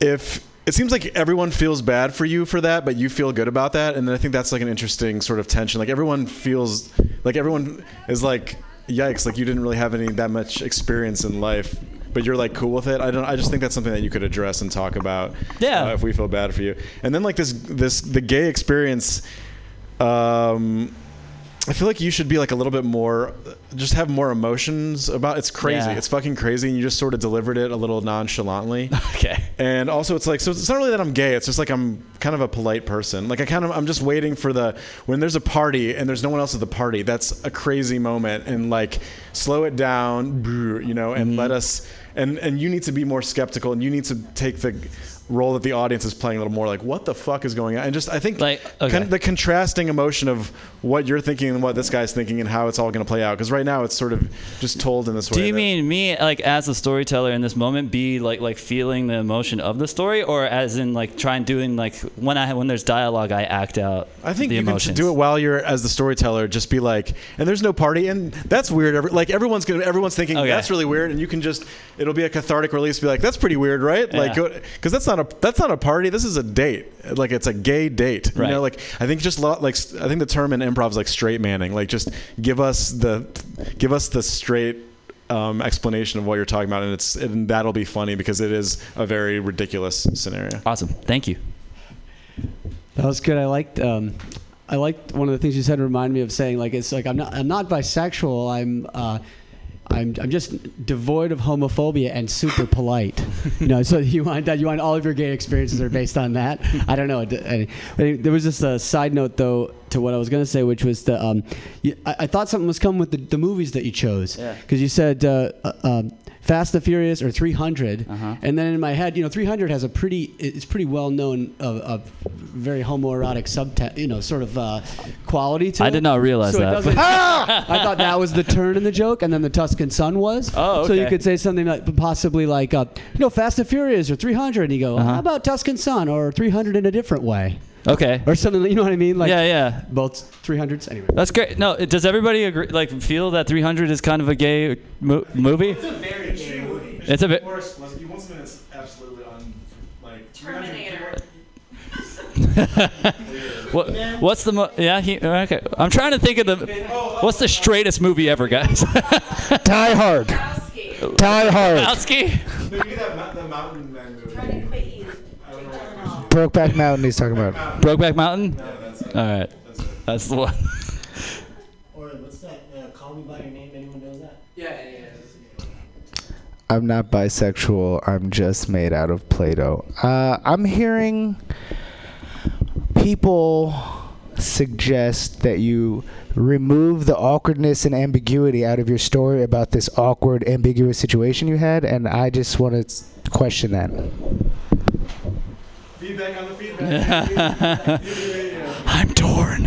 it seems like everyone feels bad for you for that, but you feel good about that. And then I think that's like an interesting sort of tension. Like everyone feels like everyone is like, yikes, like you didn't really have any that much experience in life, but you're like cool with it. I just think that's something that you could address and talk about. Yeah. If we feel bad for you. And then like the gay experience, I feel like you should be like a little bit more, just have more emotions about it. It's crazy. Yeah. It's fucking crazy. And you just sort of delivered it a little nonchalantly. Okay. And also it's like, so it's not really that I'm gay. It's just like, I'm kind of a polite person. Like I'm just waiting for when there's a party and there's no one else at the party, that's a crazy moment, and like slow it down, you know, and let us, and you need to be more skeptical, and you need to take the role that the audience is playing a little more, like what the fuck is going on, and just I think like, okay, the contrasting emotion of what you're thinking and what this guy's thinking and how it's all going to play out, because right now it's sort of just told in this way. Do you mean me like as a storyteller in this moment be like feeling the emotion of the story, or as in like trying doing like when there's dialogue I act out I think the you emotions? Can do it while you're as the storyteller, just be like, and there's no party and that's weird, like everyone's thinking, okay, that's really weird, and you can just, it'll be a cathartic release, be like, that's pretty weird, right? Yeah. Like because that's not a party, this is a date, like it's a gay date, right? You know, like I think just like I think the term in improv is like straight manning, like just give us the straight explanation of what you're talking about, and that'll be funny because it is a very ridiculous scenario. Awesome, thank you, that was good. I liked one of the things you said, reminded me of saying like it's like I'm not bisexual, I'm just devoid of homophobia and super polite, you know. So you want all of your gay experiences are based on that. I don't know. There was just a side note though to what I was going to say, which was the I thought something was coming with the movies that you chose, because you said Fast and the Furious or 300, and then in my head, you know, 300 has it's pretty well known, very homoerotic subtext, you know, sort of quality to it. I did not realize that. I thought that was the turn in the joke, and then the Tuscan Sun was. Oh, okay. So you could say something like possibly like, you know, Fast and Furious or 300, and you go, how about Tuscan Sun or 300 in a different way? Okay. Or something, you know what I mean? Like, yeah. Both 300s. Anyway. That's great. No, does everybody agree, like, feel that 300 is kind of a gay movie? It's a very gay movie. It's a bit. You want something that's absolutely on, like, Terminator. What's the okay. I'm trying to think of what's the straightest movie ever, guys? Die Hard. Die Hard. Maybe the Mountain Man movie. Trying to quit you. Brokeback Mountain, he's talking about. Brokeback Mountain? No, that's it. All right. That's the one. Or what's that? Call Me by Your Name. Anyone knows that? Yeah. I'm not bisexual. I'm just made out of Play-Doh. I'm hearing people suggest that you remove the awkwardness and ambiguity out of your story about this awkward, ambiguous situation you had, and I just want to question that. Feedback on the feedback. I'm torn.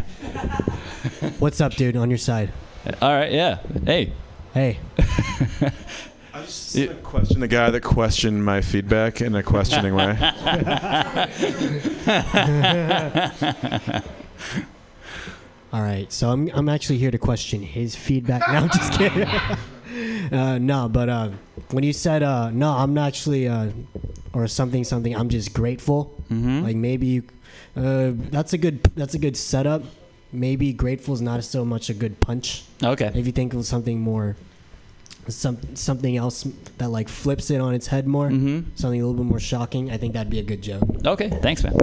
What's up, dude? On your side. All right, yeah. Hey. I just want to question the guy that questioned my feedback in a questioning way. All right, so I'm actually here to question his feedback. No, I'm just kidding. When you said, no, I'm not actually... or something. I'm just grateful. Mm-hmm. Like maybe you, that's a good setup. Maybe grateful is not so much a good punch. Okay. If you think of something more, something else that like flips it on its head more, something a little bit more shocking, I think that'd be a good joke. Okay, thanks, man.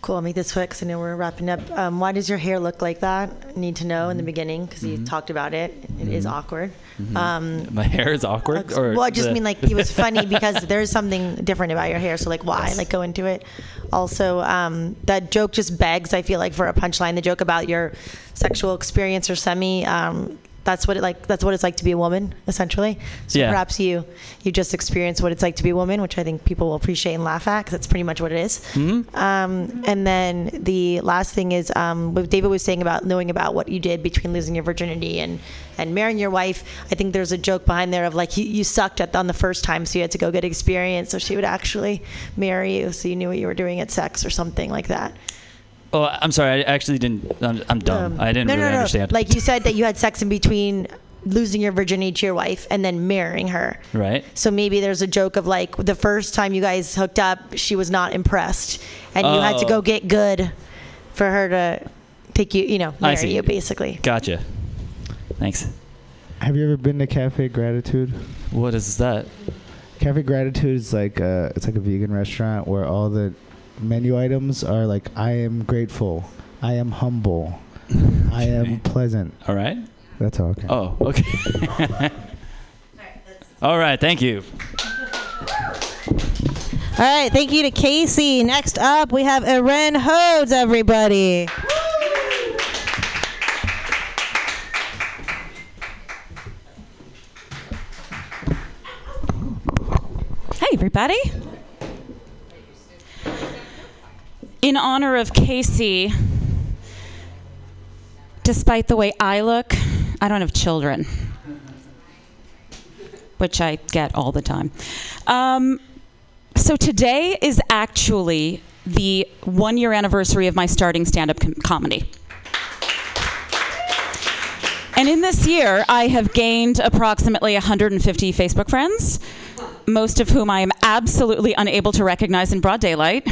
Cool. I'll make this quick because I know we're wrapping up. Why does your hair look like that? Need to know in the beginning because you talked about it. It is awkward. My hair is awkward? Or well, I just mean like it was funny because there's something different about your hair. So like why? Yes. Like go into it. Also, that joke just begs, I feel like, for a punchline. The joke about your sexual experience or semi, that's what it's like to be a woman, essentially. So perhaps you just experience what it's like to be a woman, which I think people will appreciate and laugh at because that's pretty much what it is. And then the last thing is what David was saying about knowing about what you did between losing your virginity and marrying your wife. I think there's a joke behind there of like you sucked on the first time, so you had to go get experience so she would actually marry you, so you knew what you were doing at sex or something like that. Oh, I'm sorry. I actually didn't. I'm dumb. I didn't really understand. Like you said that you had sex in between losing your virginity to your wife and then marrying her. Right. So maybe there's a joke of like the first time you guys hooked up, she was not impressed, and you had to go get good for her to take you, you know, marry you basically. Gotcha. Thanks. Have you ever been to Cafe Gratitude? What is that? Cafe Gratitude is like it's like a vegan restaurant where all the menu items are like I am grateful, I am humble, I am pleasant. All right. That's all. Okay. Oh, okay. All right. Thank you. All right. Thank you to Casey. Next up, we have Erin Hodes, everybody. Hey, everybody. In honor of Casey, despite the way I look, I don't have children, which I get all the time. So today is actually the one-year anniversary of my starting stand-up comedy. And in this year, I have gained approximately 150 Facebook friends, most of whom I am absolutely unable to recognize in broad daylight.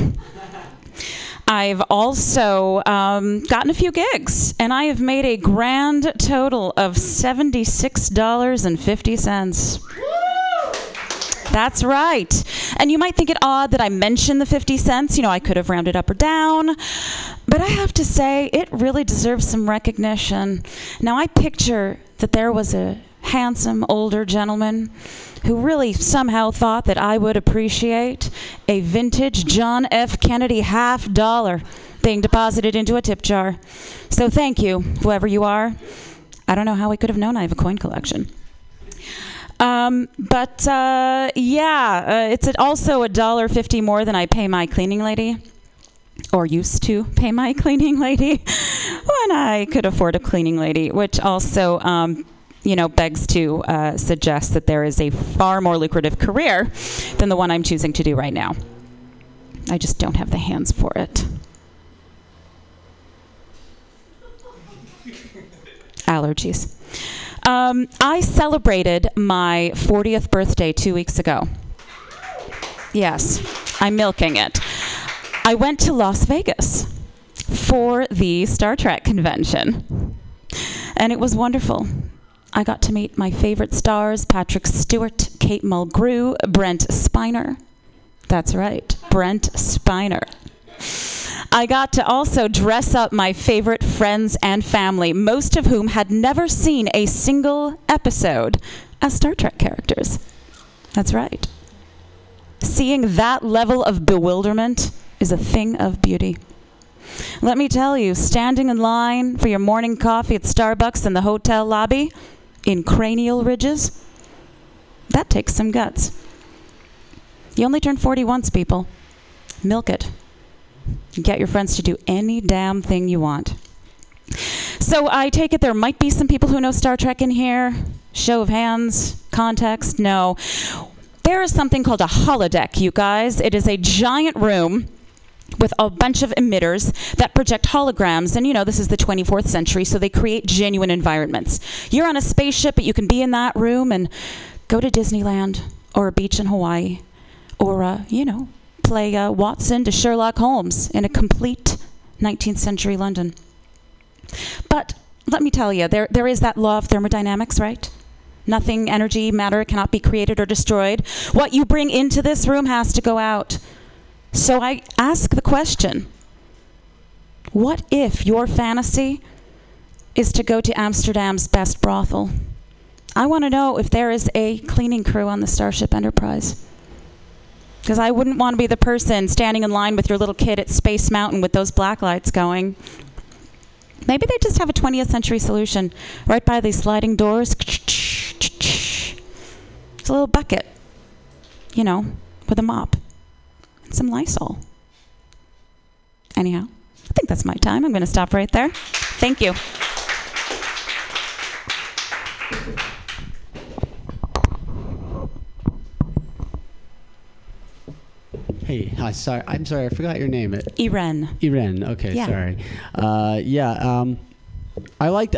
I've also gotten a few gigs, and I have made a grand total of $76.50. That's right. And you might think it odd that I mentioned the 50 cents. You know, I could have rounded up or down. But I have to say, it really deserves some recognition. Now, I picture that there was a handsome older gentleman who really somehow thought that I would appreciate a vintage John F. Kennedy $50 being deposited into a tip jar. So thank you, whoever you are. I don't know how I could have known I have a coin collection. It's also $1.50 more than I pay my cleaning lady, or used to pay my cleaning lady when I could afford a cleaning lady, which also begs to suggest that there is a far more lucrative career than the one I'm choosing to do right now. I just don't have the hands for it. Allergies. I celebrated my 40th birthday 2 weeks ago. Yes, I'm milking it. I went to Las Vegas for the Star Trek convention, and it was wonderful. I got to meet my favorite stars, Patrick Stewart, Kate Mulgrew, Brent Spiner. That's right, Brent Spiner. I got to also dress up my favorite friends and family, most of whom had never seen a single episode as Star Trek characters. That's right. Seeing that level of bewilderment is a thing of beauty. Let me tell you, standing in line for your morning coffee at Starbucks in the hotel lobby, in cranial ridges, that takes some guts. You only turn 40 once, people. Milk it. Get your friends to do any damn thing you want. So I take it there might be some people who know Star Trek in here. Show of hands, context, no. There is something called a holodeck, you guys. It is a giant room with a bunch of emitters that project holograms. And, you know, this is the 24th century, so they create genuine environments. You're on a spaceship, but you can be in that room and go to Disneyland or a beach in Hawaii or, play Watson to Sherlock Holmes in a complete 19th century London. But let me tell you, there is that law of thermodynamics, right? Nothing, energy, matter cannot be created or destroyed. What you bring into this room has to go out. So I ask the question, what if your fantasy is to go to Amsterdam's best brothel? I want to know if there is a cleaning crew on the Starship Enterprise. Because I wouldn't want to be the person standing in line with your little kid at Space Mountain with those black lights going. Maybe they just have a 20th century solution right by these sliding doors. It's a little bucket, with a mop. Some Lysol. Anyhow, I think that's my time. I'm going to stop right there. Thank you. Hey, hi, sorry. I'm sorry, I forgot your name. Iren. Okay, yeah. Sorry. I liked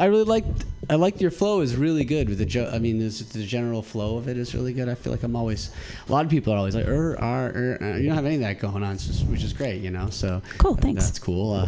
your flow is really good with the the general flow of it is really good. I feel like a lot of people are always like you don't have any of that going on, which is great, you know. So cool, thanks. That's cool.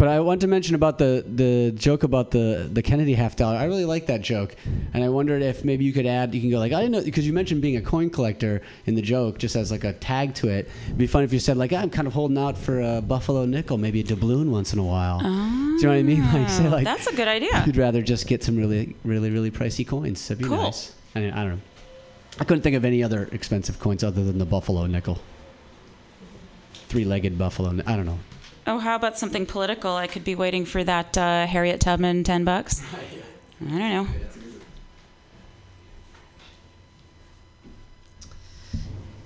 But I want to mention about the joke about the Kennedy $5. I really like that joke, and I wondered if maybe you could add. You can go like, I didn't know, because you mentioned being a coin collector in the joke, just as like a tag to it. It'd be fun if you said like, I'm kind of holding out for a buffalo nickel, maybe a doubloon once in a while. Do you know what I mean? Like, say like, that's a good idea. You'd rather just get some really, really, really pricey coins. That'd be cool. Nice. I mean, I don't know. I couldn't think of any other expensive coins other than the buffalo nickel. Three-legged buffalo. I don't know. Oh, how about something political? I could be waiting for that Harriet Tubman $10. I don't know.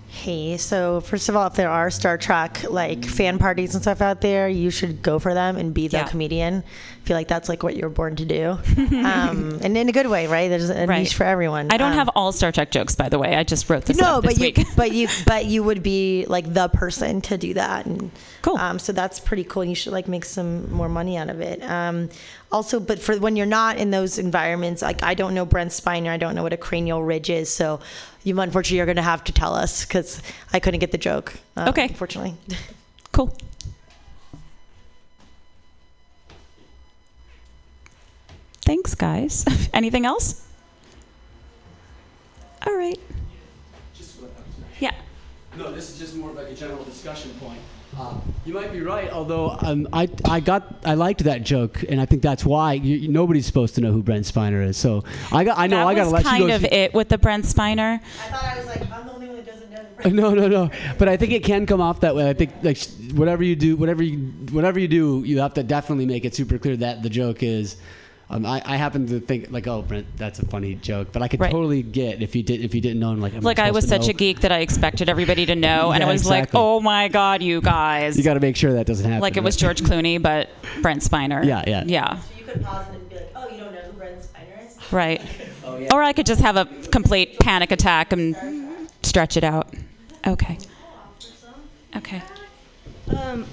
Hey, so first of all, if there are Star Trek like fan parties and stuff out there, you should go for them and be the comedian. I feel like that's like what you're born to do, and in a good way, right? There's a niche for everyone. I don't have all Star Trek jokes, by the way. I just wrote this up this week. But you would be like the person to do that. And, cool. So that's pretty cool. You should like make some more money out of it. Also, but for when you're not in those environments, like I don't know Brent Spiner, I don't know what a cranial ridge is, so unfortunately you're going to have to tell us because I couldn't get the joke. Okay. Unfortunately. Cool. Thanks, guys. Anything else? All right. Yeah. No, this is just more of like a general discussion point. You might be right, although I liked that joke, and I think that's why nobody's supposed to know who Brent Spiner is. So I got to let you go. That was kind of it with the Brent Spiner. I thought I was like, I'm the only one who doesn't know Brent Spiner. No. But I think it can come off that way. I think like whatever you do, you have to definitely make it super clear that the joke is. I happen to think like, oh, Brent, that's a funny joke, but I could totally get if you didn't know him. Like I was such a geek that I expected everybody to know, and I was like, oh my God, you guys! You got to make sure that doesn't happen. Like it was George Clooney, but Brent Spiner. Yeah. So you could pause it and be like, oh, you don't know who Brent Spiner is? Right. Oh, yeah. Or I could just have a complete panic attack and stretch it out. Okay.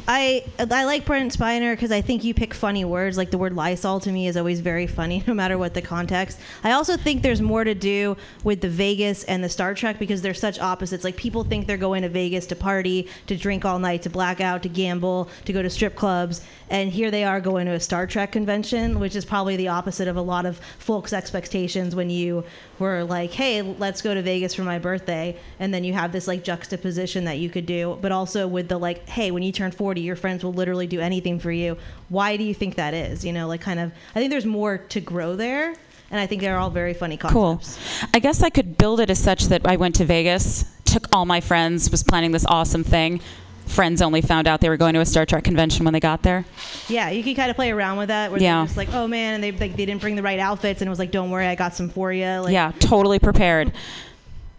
I like Brent Spiner because I think you pick funny words. Like the word Lysol to me is always very funny, no matter what the context. I also think there's more to do with the Vegas and the Star Trek because they're such opposites. Like people think they're going to Vegas to party, to drink all night, to black out, to gamble, to go to strip clubs, and here they are going to a Star Trek convention, which is probably the opposite of a lot of folks' expectations when you were like, hey, let's go to Vegas for my birthday, and then you have this like juxtaposition that you could do, but also with the like, hey, when you turn 40, your friends will literally do anything for you. Why do you think that is? You know, like kind of, I think there's more to grow there. And I think they're all very funny concepts. Cool. I guess I could build it as such that I went to Vegas, took all my friends, was planning this awesome thing. Friends only found out they were going to a Star Trek convention when they got there. Yeah, you can kind of play around with that. Where they're just like, oh man, and they didn't bring the right outfits. And it was like, don't worry, I got some for you. Like, yeah, totally prepared.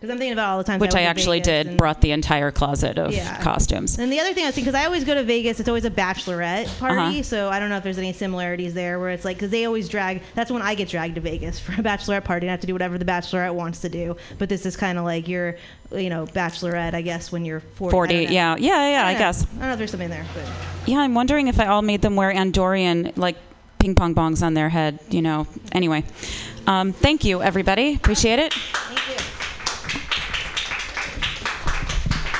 Because I'm thinking about all the time. Which I actually did. Brought the entire closet of costumes. And the other thing I was thinking, because I always go to Vegas, it's always a bachelorette party. So I don't know if there's any similarities there where it's like, because they always drag. That's when I get dragged to Vegas for a bachelorette party and I have to do whatever the bachelorette wants to do. But this is kind of like your, bachelorette, I guess, when you're 40. I guess. I don't know if there's something there. But. Yeah, I'm wondering if I all made them wear Andorian, like ping pong bongs on their head, Anyway, thank you, everybody. Appreciate it. Thank you.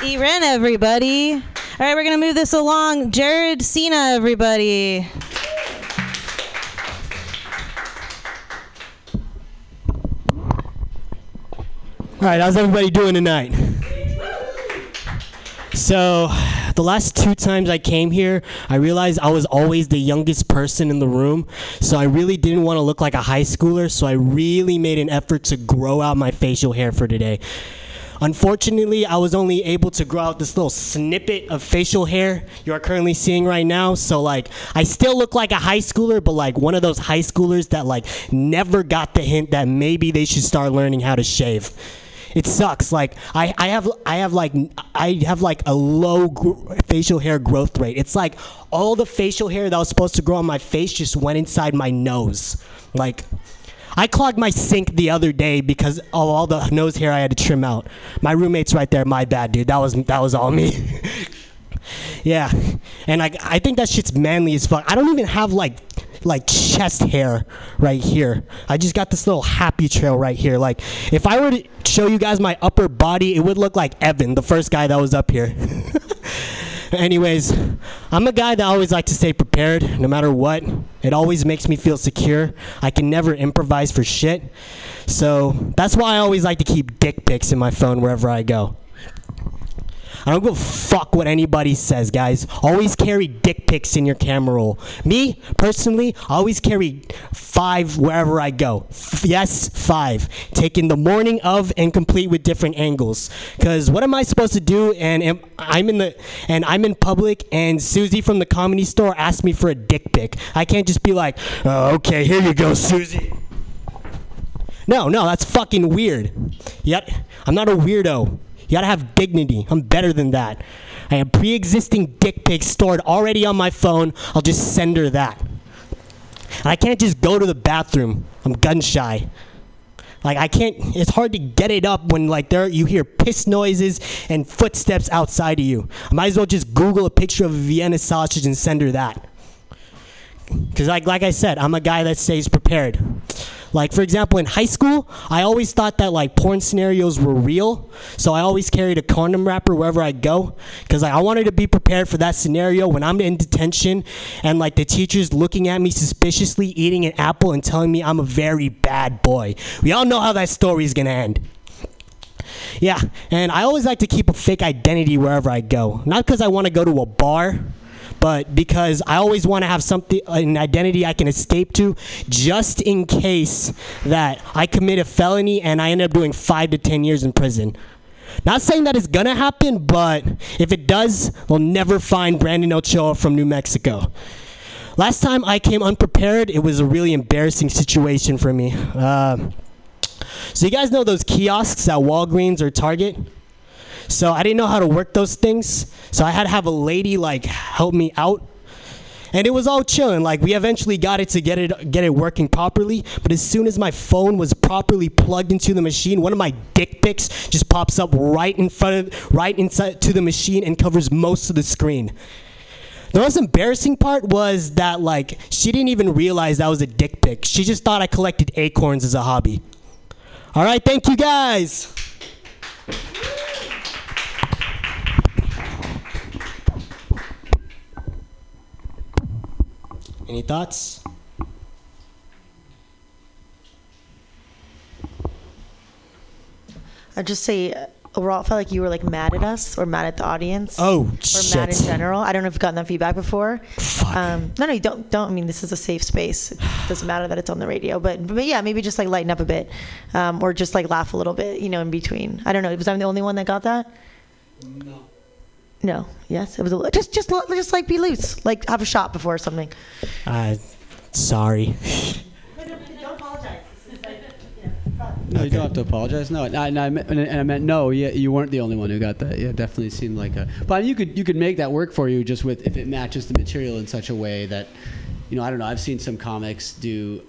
Iren, everybody. All right, we're going to move this along. Jared Cena, everybody. All right, how's everybody doing tonight? So, the last two times I came here, I realized I was always the youngest person in the room, so I really didn't want to look like a high schooler, so I really made an effort to grow out my facial hair for today. Unfortunately, I was only able to grow out this little snippet of facial hair you are currently seeing right now. So, I still look like a high schooler, but, one of those high schoolers that, never got the hint that maybe they should start learning how to shave. It sucks. I have a low facial hair growth rate. It's like all the facial hair that was supposed to grow on my face just went inside my nose. I clogged my sink the other day because of all the nose hair I had to trim out. My roommate's right there. My bad, dude. That was all me. Yeah. And I think that shit's manly as fuck. I don't even have like chest hair right here. I just got this little happy trail right here. Like, if I were to show you guys my upper body, it would look like Evan, the first guy that was up here. Anyways, I'm a guy that always like to stay prepared, no matter what. It always makes me feel secure. I can never improvise for shit. So that's why I always like to keep dick pics in my phone wherever I go. I don't give a fuck what anybody says, guys. Always carry dick pics in your camera roll. Me, personally, I always carry 5 wherever I go. Yes, 5. Take in the morning of and complete with different angles. Because what am I supposed to do? And I'm in public, and Susie from the Comedy Store asked me for a dick pic. I can't just be like, oh, okay, here you go, Susie. No, that's fucking weird. Yep, I'm not a weirdo. You gotta have dignity. I'm better than that. I have pre-existing dick pics stored already on my phone. I'll just send her that. And I can't just go to the bathroom. I'm gun shy. Like, I can't, it's hard to get it up when, like, you hear piss noises and footsteps outside of you. I might as well just Google a picture of a Vienna sausage and send her that. Because, like I said, I'm a guy that stays prepared. Like, for example, in high school, I always thought that, like, porn scenarios were real, so I always carried a condom wrapper wherever I go, because, like, I wanted to be prepared for that scenario when I'm in detention and, like, the teacher's looking at me suspiciously, eating an apple and telling me I'm a very bad boy. We all know how that story is going to end. Yeah, and I always like to keep a fake identity wherever I go, not because I want to go to a bar, but because I always want to have something, an identity I can escape to, just in case that I commit a felony and I end up doing 5 to 10 years in prison. Not saying that it's gonna happen, but if it does, we'll never find Brandon Ochoa from New Mexico. Last time I came unprepared, it was a really embarrassing situation for me. So you guys know those kiosks at Walgreens or Target? So I didn't know how to work those things. So I had to have a lady, like, help me out. And it was all chilling. Like, we eventually got it to get it working properly. But as soon as my phone was properly plugged into the machine, one of my dick pics just pops up right inside to the machine and covers most of the screen. The most embarrassing part was that, like, she didn't even realize that was a dick pic. She just thought I collected acorns as a hobby. All right, thank you guys. Any thoughts? I just say overall, it felt like you were like mad at us or mad at the audience. Oh, or shit. Or mad in general. I don't know if you've gotten that feedback before. Fuck. No, you don't. I mean, this is a safe space. It doesn't matter that it's on the radio, but yeah, maybe just like lighten up a bit, or just like laugh a little bit, you know, in between. I don't know. Was I the only one that got that? No. No. Yes, it was a, just like be loose, like have a shot before or something. Sorry. Don't apologize. This is like, you know, fun. No, okay. You don't have to apologize. No, I meant no. Yeah, you weren't the only one who got that. Yeah, definitely seemed like a. But you could make that work for you just with if it matches the material in such a way that, you know, I don't know. I've seen some comics do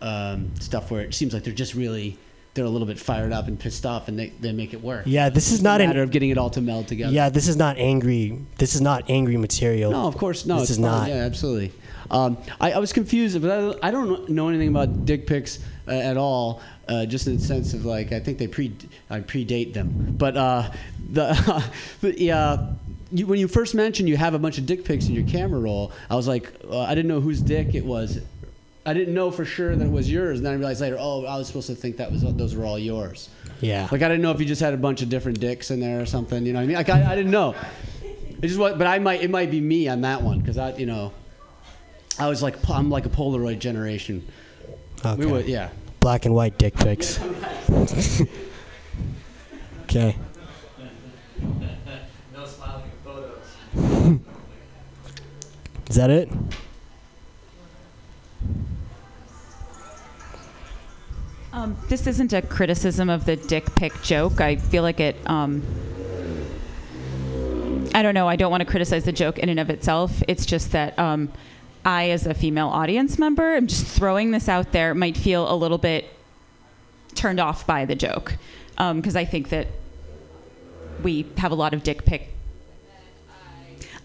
stuff where it seems like they're just really. They're a little bit fired up and pissed off, and they make it work. Yeah, this is not a matter of getting it all to meld together. Yeah, this is not angry. This is not angry material. No, of course not. This is not. Yeah, absolutely. I was confused, but I don't know anything about dick pics at all. Just in the sense of like, I think I predate them. But when you first mentioned you have a bunch of dick pics in your camera roll, I was like, I didn't know whose dick it was. I didn't know for sure that it was yours, and then I realized later, oh, I was supposed to think those were all yours. Yeah. Like, I didn't know if you just had a bunch of different dicks in there or something, you know what I mean? Like, I didn't know. It just was, but it might be me on that one, because I was like, I'm like a Polaroid generation. Okay. Yeah. Black and white dick pics. Okay. No smiling photos. Is that it? This isn't a criticism of the dick pic joke. I feel like it, I don't know. I don't want to criticize the joke in and of itself. It's just that I, as a female audience member, I'm just throwing this out there, might feel a little bit turned off by the joke, because I think that we have a lot of dick pic.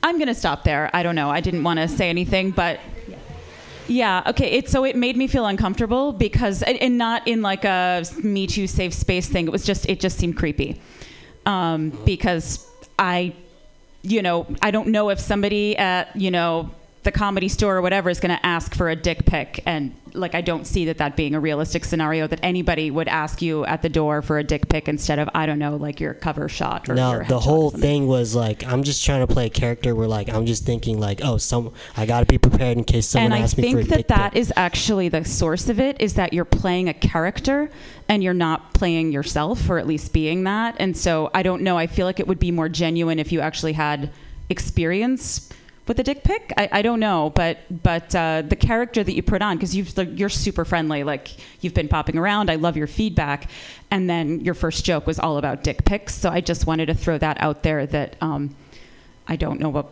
I'm going to stop there. I don't know. I didn't want to say anything, but yeah. Okay. So it made me feel uncomfortable because, and not in like a Me Too safe space thing. It was just, it just seemed creepy, because I don't know if somebody at, the Comedy Store or whatever is going to ask for a dick pic. And like, I don't see that being a realistic scenario that anybody would ask you at the door for a dick pic instead of, I don't know, like your cover shot. Or no, the whole thing was like, I'm just trying to play a character where like, I'm just thinking like, oh, I got to be prepared in case someone asks me for a dick pic. And I think that is actually the source of it, is that you're playing a character and you're not playing yourself, or at least being that. And so I don't know. I feel like it would be more genuine if you actually had experience with a dick pic. I don't know, but the character that you put on, because you're super friendly, like you've been popping around, I love your feedback, and then your first joke was all about dick pics, so I just wanted to throw that out there, that I don't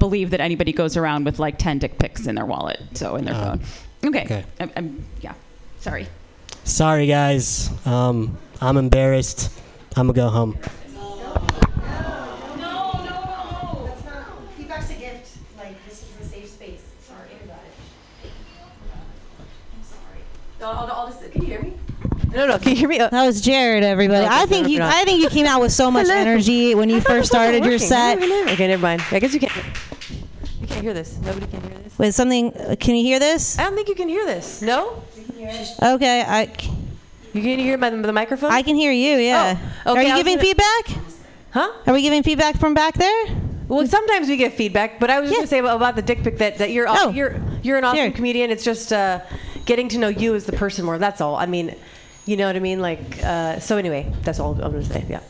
believe that anybody goes around with like 10 dick pics in their wallet, so in their phone. Okay. I'm yeah, sorry guys, I'm embarrassed, I'm gonna go home. Can you hear me? No. Can you hear me? That was Jared, everybody. No, I think you came out with so much energy when you first started your set. Okay, never mind. I guess you can't. You can't hear this. Nobody can hear this. Wait, something. Can you hear this? I don't think you can hear this. No. You can hear it. Okay. You can hear the microphone? I can hear you. Yeah. Oh, okay. Are you giving feedback? Huh? Are we giving feedback from back there? Well, sometimes we get feedback, but I was just going to say about the dick pic that you're an awesome comedian. It's just getting to know you as the person more. That's all. I mean, you know what I mean? Like, so anyway, that's all I'm going to say. Yeah.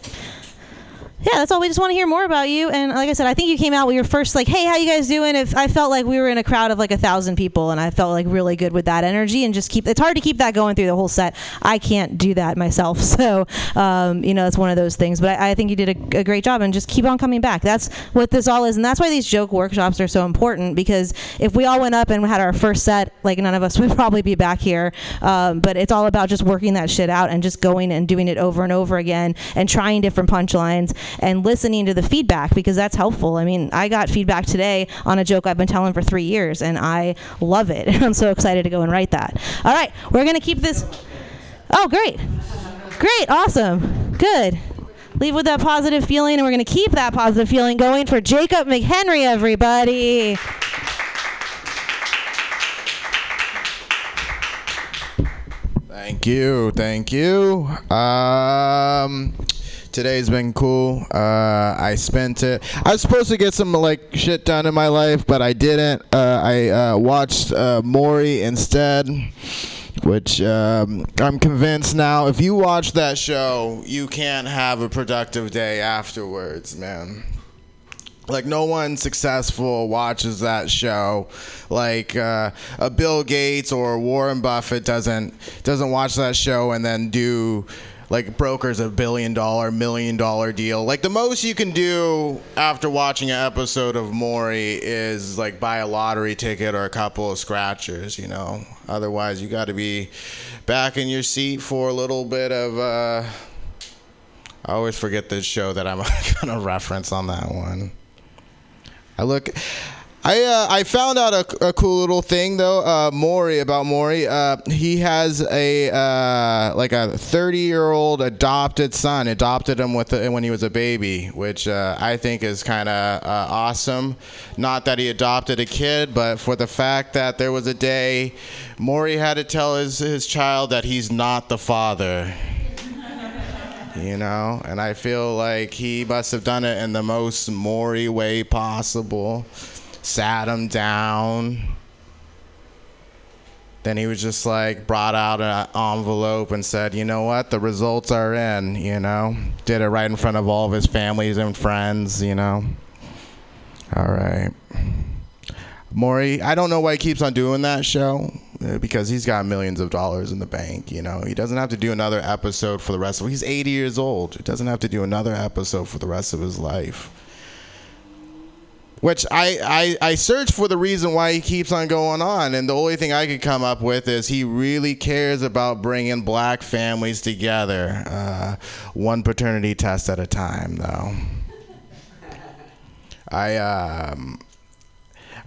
Yeah, that's all. We just want to hear more about you. And like I said, I think you came out with your first, like, hey, how you guys doing? If I felt like we were in a crowd of like 1,000 people, and I felt like really good with that energy, and just it's hard to keep that going through the whole set. I can't do that myself. So, it's one of those things. But I think you did a great job, and just keep on coming back. That's what this all is. And that's why these joke workshops are so important, because if we all went up and had our first set, like none of us would probably be back here. But it's all about just working that shit out and just going and doing it over and over again and trying different punchlines. And listening to the feedback, because that's helpful. I mean, I got feedback today on a joke I've been telling for 3 years, and I love it. I'm so excited to go and write that. All right, we're going to keep this. Oh, great. Great, awesome, good. Leave with that positive feeling, and we're going to keep that positive feeling going for Jacob McHenry, everybody. Thank you, thank you. Today's been cool. I spent it. I was supposed to get some like shit done in my life, but I didn't. I watched Maury instead, which I'm convinced now. If you watch that show, you can't have a productive day afterwards, man. Like, no one successful watches that show. Like a Bill Gates or Warren Buffett doesn't watch that show and then do. Like, brokers a $1 billion, $1 million deal. Like, the most you can do after watching an episode of Maury is, like, buy a lottery ticket or a couple of scratchers, you know? Otherwise, you got to be back in your seat for a little bit of, I always forget this show that I'm going to reference on that one. I found out a cool little thing though, about Maury. He has a 30-year-old adopted son. Adopted him when he was a baby, which I think is kind of awesome. Not that he adopted a kid, but for the fact that there was a day Maury had to tell his child that he's not the father. You know, and I feel like he must have done it in the most Maury way possible. Sat him down. Then he was just like, brought out an envelope and said, you know what, the results are in, you know. Did it right in front of all of his families and friends, you know. All right. Maury, I don't know why he keeps on doing that show, because he's got millions of dollars in the bank, you know. He doesn't have to do another episode for the rest of He's 80 years old. He doesn't have to do another episode for the rest of his life. Which I searched for the reason why he keeps on going on, and the only thing I could come up with is he really cares about bringing black families together, one paternity test at a time, though. I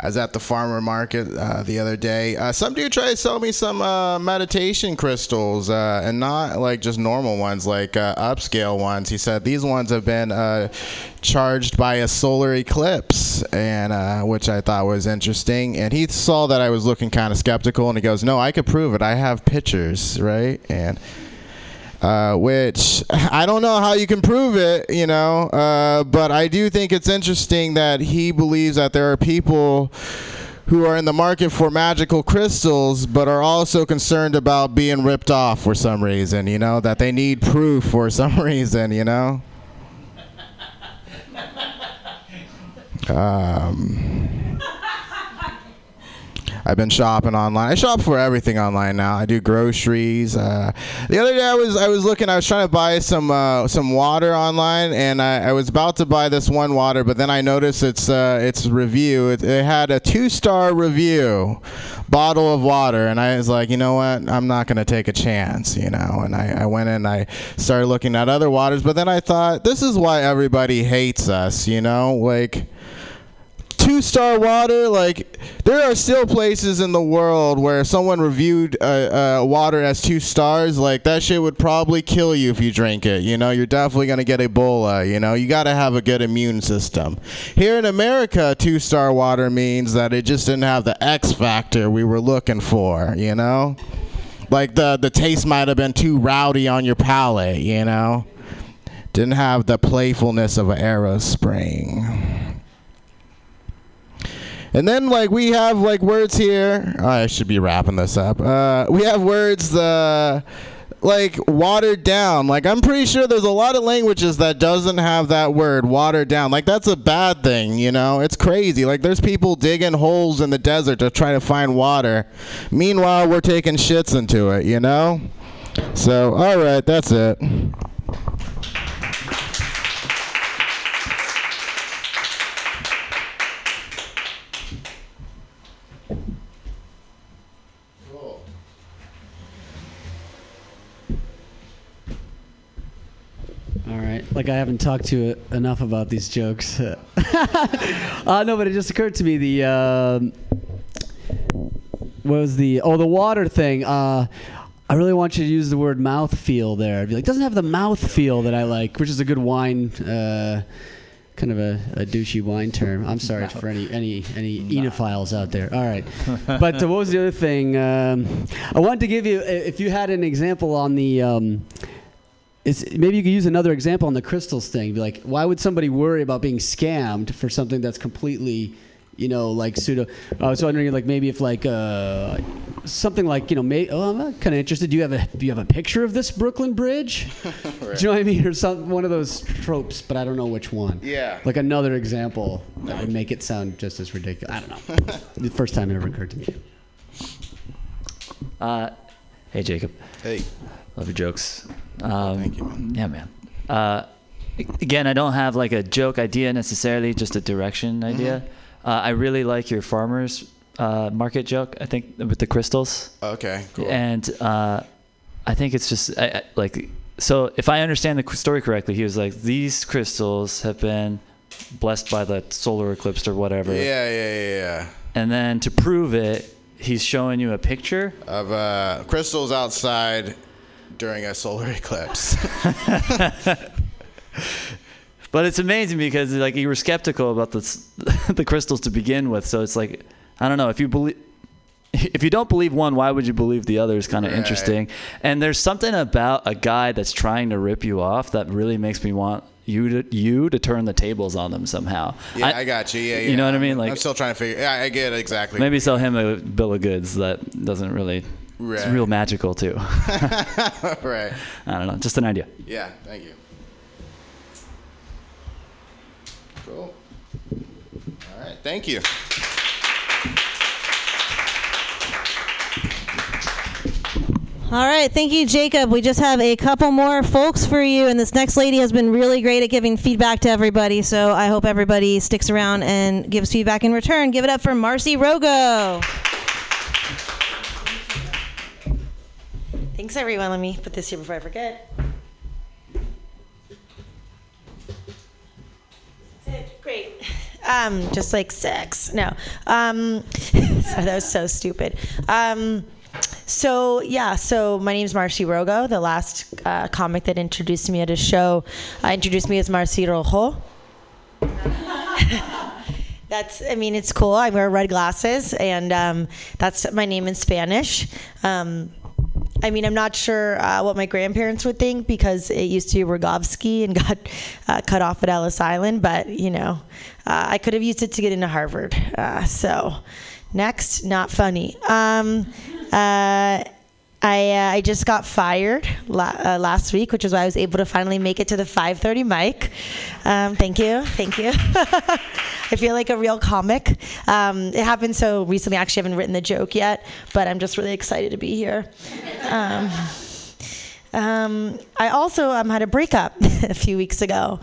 was at the farmer market the other day. Some dude tried to sell me some meditation crystals, and not like just normal ones, like upscale ones. He said these ones have been charged by a solar eclipse, and which I thought was interesting. And he saw that I was looking kind of skeptical, and he goes, "No, I could prove it. I have pictures, right?" And which I don't know how you can prove it, you know, but I do think it's interesting that he believes that there are people who are in the market for magical crystals but are also concerned about being ripped off for some reason, you know, that they need proof for some reason, you know. I've been shopping online. I shop for everything online now. I do groceries. The other day I was looking. I was trying to buy some water online, and I was about to buy this one water, but then I noticed its review. It had a 2-star review, bottle of water, and I was like, you know what? I'm not gonna take a chance, you know. And I went in. I started looking at other waters, but then I thought, this is why everybody hates us, you know, like. 2-star water, like there are still places in the world where if someone reviewed water as 2 stars, like that shit would probably kill you if you drink it. You know, you're definitely gonna get Ebola. You know, you gotta have a good immune system. Here in America, 2-star water means that it just didn't have the X factor we were looking for. You know, like the taste might have been too rowdy on your palate. You know, didn't have the playfulness of an Aerospring. And then, like, we have, like, words here. I should be wrapping this up. We have words, like, watered down. Like, I'm pretty sure there's a lot of languages that doesn't have that word, watered down. Like, that's a bad thing, you know? It's crazy. Like, there's people digging holes in the desert to try to find water. Meanwhile, we're taking shits into it, you know? So, all right, that's it. All right. Like, I haven't talked to enough about these jokes. No, but it just occurred to me the what was the water thing. I really want you to use the word mouthfeel there. I'd be like, doesn't have the mouthfeel that I like, which is a good wine, kind of a douchey wine term. I'm sorry for any enophiles out there. All right. But what was the other thing? I wanted to give you, if you had an example on the maybe you could use another example on the crystals thing. Be like, why would somebody worry about being scammed for something that's completely, you know, like pseudo? I was wondering, like, maybe if like something like, you know, I'm kind of interested. Do you have a picture of this Brooklyn Bridge? Right. Do you know what I mean? Or some one of those tropes, but I don't know which one. Yeah. Like another example that would make it sound just as ridiculous. I don't know. The first time it ever occurred to me. Hey Jacob. Hey. Love your jokes. Thank you, man. Yeah, man. Again, I don't have like a joke idea necessarily, just a direction idea. I really like your farmer's market joke, I think, with the crystals. Okay, cool. And I think it's just like, so if I understand the story correctly, he was like, these crystals have been blessed by the solar eclipse or whatever. Yeah. And then to prove it, he's showing you a picture of crystals outside during a solar eclipse. But it's amazing because, like, you were skeptical about the crystals to begin with. So it's like, I don't know, if you don't believe one, why would you believe the other is kind of interesting. And there's something about a guy that's trying to rip you off that really makes me want you to turn the tables on them somehow. Yeah, I got you. Yeah. You know what I mean? Like, I'm still trying to figure. Yeah, I get it exactly. Maybe sell him a bill of goods that doesn't really. Right. It's real magical too. Right. I don't know. Just an idea. Yeah. Thank you. Cool. All right. Thank you. All right. Thank you, Jacob. We just have a couple more folks for you. And this next lady has been really great at giving feedback to everybody. So I hope everybody sticks around and gives feedback in return. Give it up for Marcy Rogo. Thanks, everyone. Let me put this here before I forget. Great. Just like sex. No. So that was so stupid. So my name's Marcy Rogo. The last comic that introduced me at his show introduced me as Marcy Rojo. It's cool. I wear red glasses, and that's my name in Spanish. I'm not sure what my grandparents would think, because it used to be Rogovsky and got cut off at Ellis Island, but, I could have used it to get into Harvard. Next, not funny. I just got fired last week, which is why I was able to finally make it to the 5:30 mic. Thank you. I feel like a real comic. It happened so recently. I actually haven't written the joke yet, but I'm just really excited to be here. I also had a breakup a few weeks ago.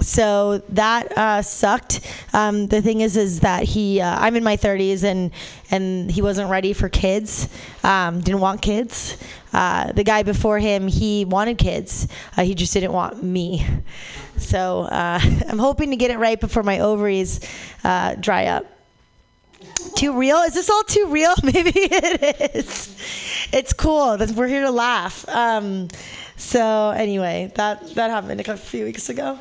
So that sucked. The thing is that I'm in my 30s and he wasn't ready for kids, didn't want kids. The guy before him, he wanted kids. He just didn't want me. So I'm hoping to get it right before my ovaries dry up. Too real? Is this all too real? Maybe it is. It's cool. We're here to laugh. So anyway, that happened a few weeks ago.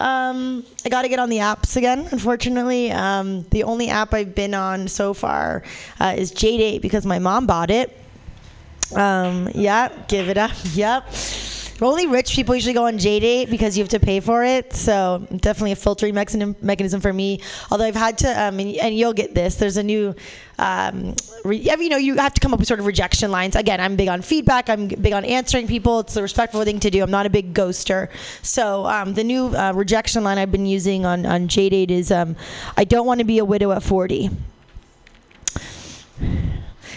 I got to get on the apps again, unfortunately. The only app I've been on so far is J-Date, because my mom bought it. Give it up. Yep. Only rich people usually go on J-Date because you have to pay for it. So definitely a filtering mechanism for me. Although I've had to, and you'll get this, there's a new, you have to come up with sort of rejection lines. Again, I'm big on feedback. I'm big on answering people. It's a respectful thing to do. I'm not a big ghoster. So the new rejection line I've been using on J-Date is, I don't want to be a widow at 40.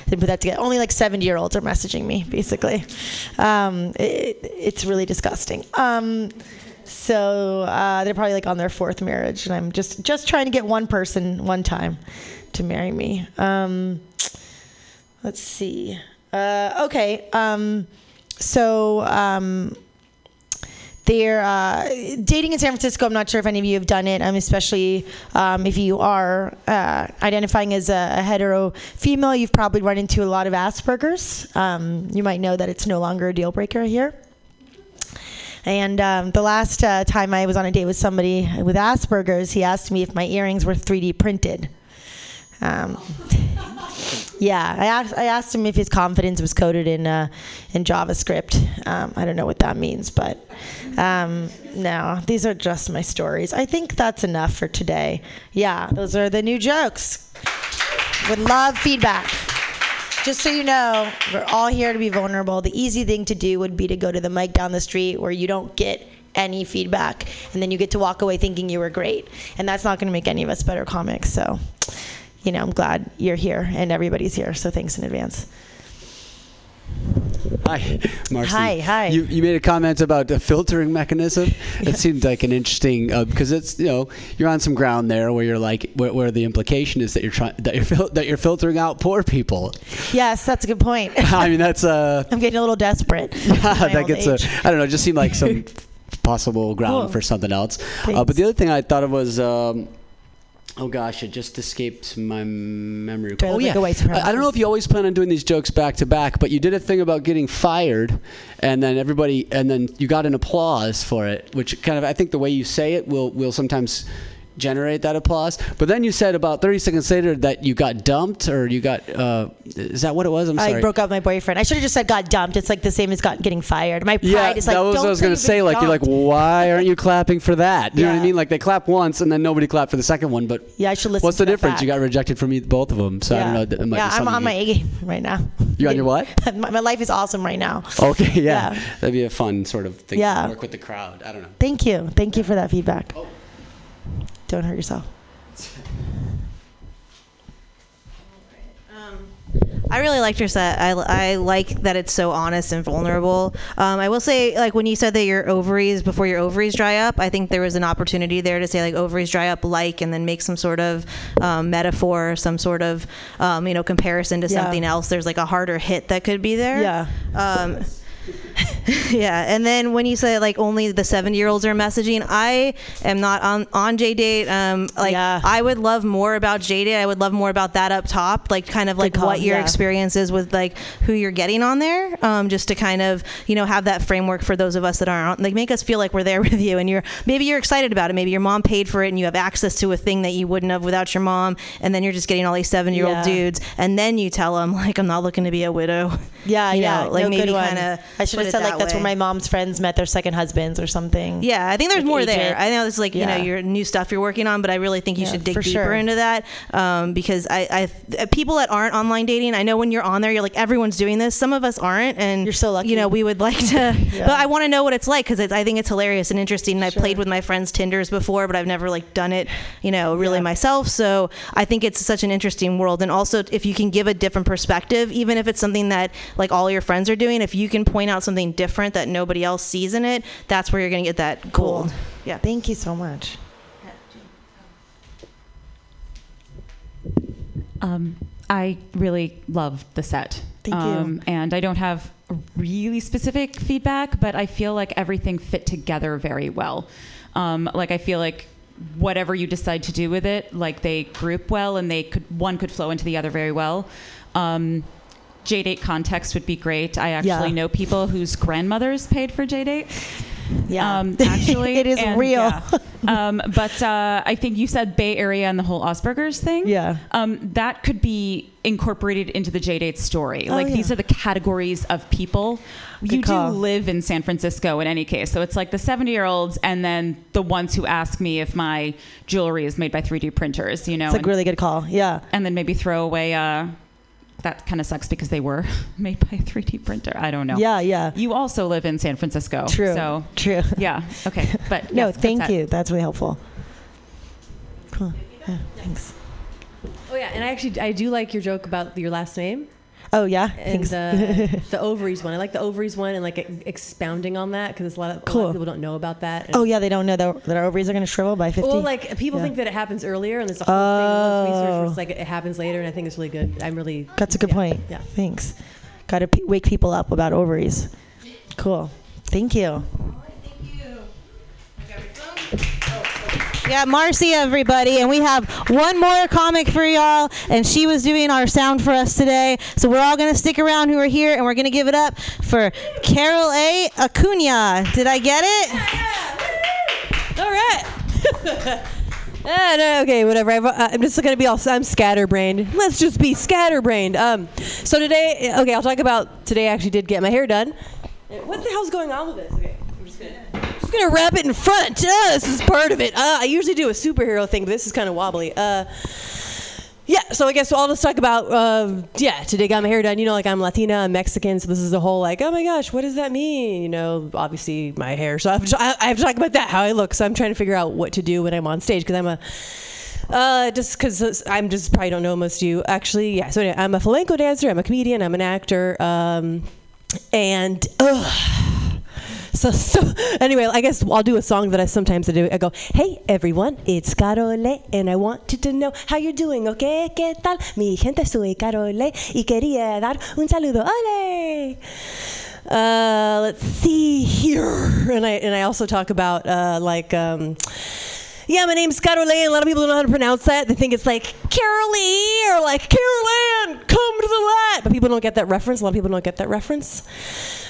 Put that together. Only like 70-year-olds are messaging me, basically. It's really disgusting. They're probably like on their fourth marriage, and I'm just trying to get one person one time to marry me. Let's see. Okay. They're dating in San Francisco. I'm not sure if any of you have done it, especially if you are identifying as a hetero female. You've probably run into a lot of Asperger's. You might know that it's no longer a deal breaker here. And the last time I was on a date with somebody with Asperger's, he asked me if my earrings were 3D printed. I asked him if his confidence was coded in JavaScript. I don't know what that means, but no, these are just my stories. I think that's enough for today. Yeah, those are the new jokes. Would love feedback. Just so you know, we're all here to be vulnerable. The easy thing to do would be to go to the mic down the street where you don't get any feedback, and then you get to walk away thinking you were great. And that's not going to make any of us better comics, so... I'm glad you're here and everybody's here, so thanks in advance. Hi, Marcy. Hi. You made a comment about the filtering mechanism. It seemed like an interesting, because it's, you're on some ground there where you're like, where the implication is that you're filtering out poor people. Yes, that's a good point. That's I'm getting a little desperate. Yeah, that gets it just seemed like some possible ground for something else. But the other thing I thought of was, oh gosh, it just escaped my memory. I don't know if you always plan on doing these jokes back to back, but you did a thing about getting fired, and then you got an applause for it, which kind of, I think the way you say it will sometimes generate that applause. But then you said about 30 seconds later that you got dumped, or you got, is that what it was? I'm sorry. I broke up with my boyfriend. I should have just said got dumped. It's like the same as getting fired. My pride is like, don't. That was what I was going to say. Like, you're like, why aren't you clapping for that? You know what I mean? Like, they clap once and then nobody clapped for the second one. But I should listen. What's the difference? You got rejected from both of them. So I don't know. I'm on my A game right now. You're on your what? My life is awesome right now. Okay, yeah. That'd be a fun sort of thing to work with the crowd. I don't know. Thank you. Thank you for that feedback. Oh. Don't hurt yourself. I really liked your set. I like that it's so honest and vulnerable. I will say, like, when you said that your ovaries, before your ovaries dry up, I think there was an opportunity there to say, like, ovaries dry up, like, and then make some sort of metaphor, some sort of, you know, comparison to something else. There's, like, a harder hit that could be there. Yeah. Yeah, and then when you say, like, only the 70-year-olds are messaging, I am not on J-Date. I would love more about J-Date. I would love more about that up top, like, kind of like what your experience is with, like, who you're getting on there, just to kind of, you know, have that framework for those of us that aren't, like, make us feel like we're there with you, and maybe you're excited about it, maybe your mom paid for it and you have access to a thing that you wouldn't have without your mom, and then you're just getting all these 70-year-old dudes, and then you tell them, like, I'm not looking to be a widow. Yeah, yeah, like, no, maybe kind of. I should have said, like, that's where my mom's friends met their second husbands or something. Yeah, I think there's more there. I know it's like, you know, your new stuff you're working on, but I really think you should dig deeper into that, because I people that aren't online dating, I know when you're on there, you're like, everyone's doing this. Some of us aren't, and you're so lucky. You know, we would like to, but I want to know what it's like, because I think it's hilarious and interesting. And I've played with my friends' Tinders before, but I've never, like, done it, you know, really myself. So I think it's such an interesting world, and also if you can give a different perspective, even if it's something that, like, all your friends are doing, if you can point out something different that nobody else sees in it, that's where you're going to get that gold. Yeah. Thank you so much. I really loved the set. Thank you. And I don't have really specific feedback, but I feel like everything fit together very well. Like, I feel like whatever you decide to do with it, like, they group well, and one could flow into the other very well. J-Date context would be great. I actually know people whose grandmothers paid for J-Date. Yeah, actually, it is real. Yeah. But I think you said Bay Area and the whole Asperger's thing. Yeah, that could be incorporated into the J-Date story. Oh, like, these are the categories of people. You do live in San Francisco in any case, so it's like the 70-year-olds and then the ones who ask me if my jewelry is made by 3D printers. You know, it's like a really good call. Yeah, and then maybe throw away. That kind of sucks because they were made by a 3D printer. I don't know. Yeah, yeah. You also live in San Francisco. True. So, true. Yeah. Okay. But no, yes, thank you. That's really helpful. Cool. Yeah, thanks. Oh yeah, and I do like your joke about your last name. Oh yeah, and the ovaries one. I like the ovaries one, and like expounding on that, because a lot of people don't know about that. And they don't know that our ovaries are going to shrivel by 50. Well, like, people think that it happens earlier, and there's a whole thing with research where it's like it happens later, and I think it's really good. That's a good point. Yeah, thanks. Got to wake people up about ovaries. Cool. Thank you. All right, thank you. Yeah, Marcy, everybody, and we have one more comic for y'all, and she was doing our sound for us today, so we're all going to stick around who are here, and we're going to give it up for Carol A. Acuna. Did I get it? Yeah. All right. Okay, whatever. I'm just going to be I'm scatterbrained. Let's just be scatterbrained. So today, okay, I'll talk about today. I actually did get my hair done. What the hell's going on with this? Okay, I'm just going to... gonna wrap it in front. This is part of it. I usually do a superhero thing, but this is kind of wobbly. So I guess I'll just talk about today got my hair done. You know, like, I'm Latina, I'm Mexican, so this is the whole, like, oh my gosh, what does that mean? You know, obviously my hair. So I have to talk about that, how I look. So I'm trying to figure out what to do when I'm on stage, because probably don't know most of you actually. Yeah. So anyway, I'm a flamenco dancer. I'm a comedian. I'm an actor. So anyway, I guess I'll do a song that I sometimes do. I go, hey everyone, it's Carole, and I wanted to know how you're doing, okay? ¿Qué tal? Mi gente, soy Carole, y quería dar un saludo. Ole! Let's see here. And I also talk about, my name's Carole, and a lot of people don't know how to pronounce that. They think it's like Carolee, or like Caroline, come to the light. But people don't get that reference. A lot of people don't get that reference.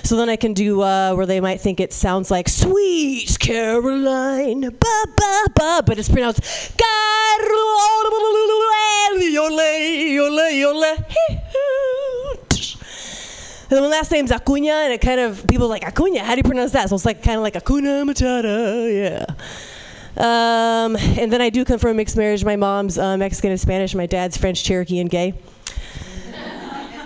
So then I can do where they might think it sounds like Sweet Caroline, ba ba ba, but it's pronounced Carole, ole, ole, ole. And then my last name's Acuna, and it kind of, people are like, Acuna, how do you pronounce that? So it's like kind of like Acuna Matata, yeah. And then I do come from a mixed marriage. My mom's Mexican and Spanish. My dad's French, Cherokee, and gay.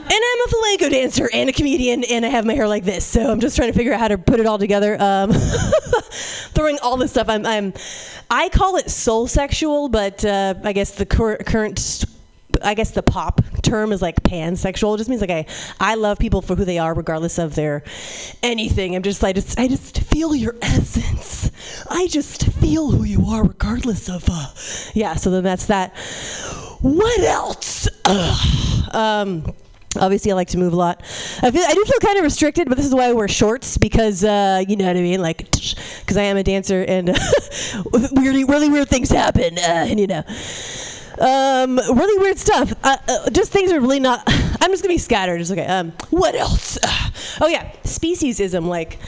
And I'm a flamenco dancer and a comedian, and I have my hair like this. So I'm just trying to figure out how to put it all together. Throwing all this stuff. I call it soul sexual, but I guess the current I guess the pop term is like pansexual. It just means like I love people for who they are, regardless of their anything. I'm just like, I just feel your essence. I just feel who you are, regardless of, yeah. So then that's that. What else? Obviously, I like to move a lot. I do feel kind of restricted, but this is why I wear shorts, because, you know what I mean? Like, because I am a dancer, and really weird things happen, and you know. Really weird stuff. Just things are really not, I'm just going to be scattered. It's okay. What else? Oh, yeah, speciesism, like...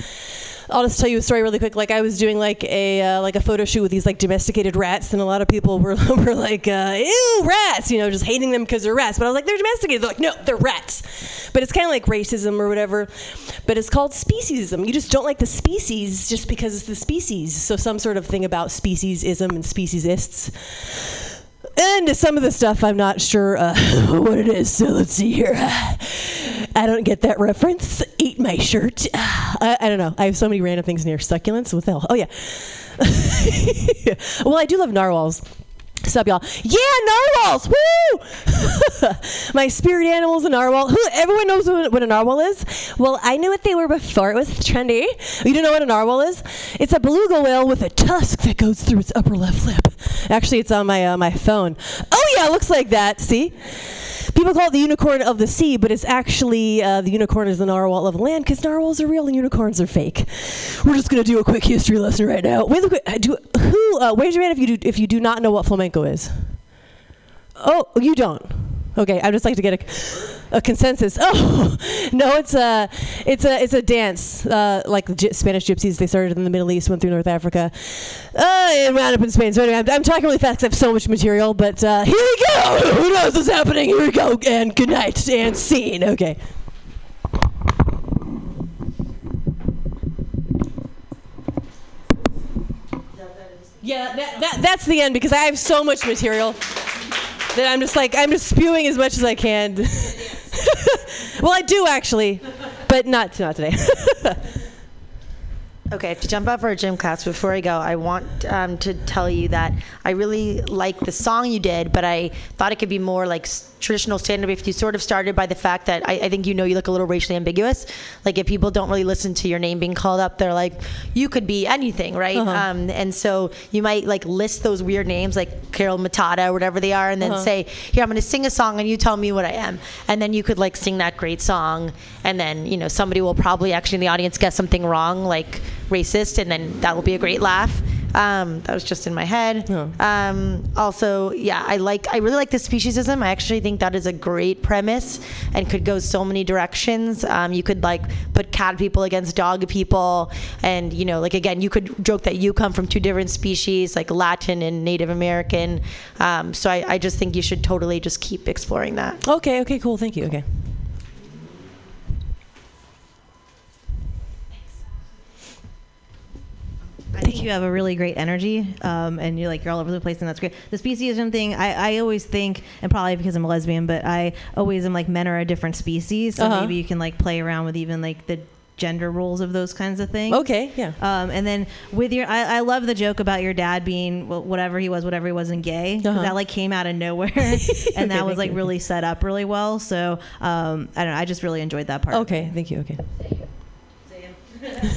I'll just tell you a story really quick. Like I was doing like a photo shoot with these like domesticated rats, and a lot of people were like, ew, rats, you know, just hating them because they're rats. But I was like, they're domesticated. They're like, no, they're rats. But it's kind of like racism or whatever. But it's called speciesism. You just don't like the species just because it's the species. So some sort of thing about speciesism and speciesists. And some of the stuff, I'm not sure what it is, so let's see here. I don't get that reference. Eat my shirt. I don't know. I have so many random things near succulents. What the hell? Oh, yeah. Well, I do love narwhals. What's up, y'all? Yeah, narwhals! Woo! My spirit animal is a narwhal. Everyone knows what a narwhal is? Well, I knew what they were before it was trendy. You don't know what a narwhal is? It's a beluga whale with a tusk that goes through its upper left lip. Actually, it's on my phone. Oh, yeah, it looks like that. See? People call it the unicorn of the sea, but it's actually the unicorn is the narwhal of the land, because narwhals are real and unicorns are fake. We're just going to do a quick history lesson right now. Wait, where's your man if you do not know what flamenco is? Oh, you don't. Okay, I'd just like to get a consensus. Oh, no, it's a dance like Spanish gypsies. They started in the Middle East, went through North Africa, and wound up in Spain. So anyway, I'm talking really fast because I have so much material. But here we go. Who knows what's happening? Here we go. And good night. And scene. Okay. Yeah, that's the end because I have so much material. That I'm just like, I'm just spewing as much as I can. Well, I do actually, but not today. Okay, to jump off our gym class, before I go, I want to tell you that I really like the song you did, but I thought it could be more like traditional stand-up if you sort of started by the fact that I think, you know, you look a little racially ambiguous. Like if people don't really listen to your name being called up, they're like, you could be anything, right? Uh-huh. And so you might like list those weird names like Carol Matata or whatever they are, and then uh-huh. say, here, I'm going to sing a song and you tell me what I am. And then you could like sing that great song, and then, you know, somebody will probably actually in the audience get something wrong, like racist, and then that will be a great laugh. That was just in my head. Yeah. Also, yeah, I really like the speciesism. I actually think that is a great premise and could go so many directions. You could like put cat people against dog people, and you know, like again, you could joke that you come from two different species, like Latin and Native American. So I just think you should totally just keep exploring that. Okay, cool, thank you. Okay. I think you have a really great energy, and you're all over the place, and that's great. The speciesism thing, I always think, and probably because I'm a lesbian, but I always am like, men are a different species, so uh-huh. maybe you can like play around with even like the gender roles of those kinds of things. Okay, yeah. And then with your, I love the joke about your dad being whatever he was and gay. Uh-huh. That like came out of nowhere, and okay, that was like really set up really well. So I don't know, I just really enjoyed that part. Okay, thank you. Okay. See you.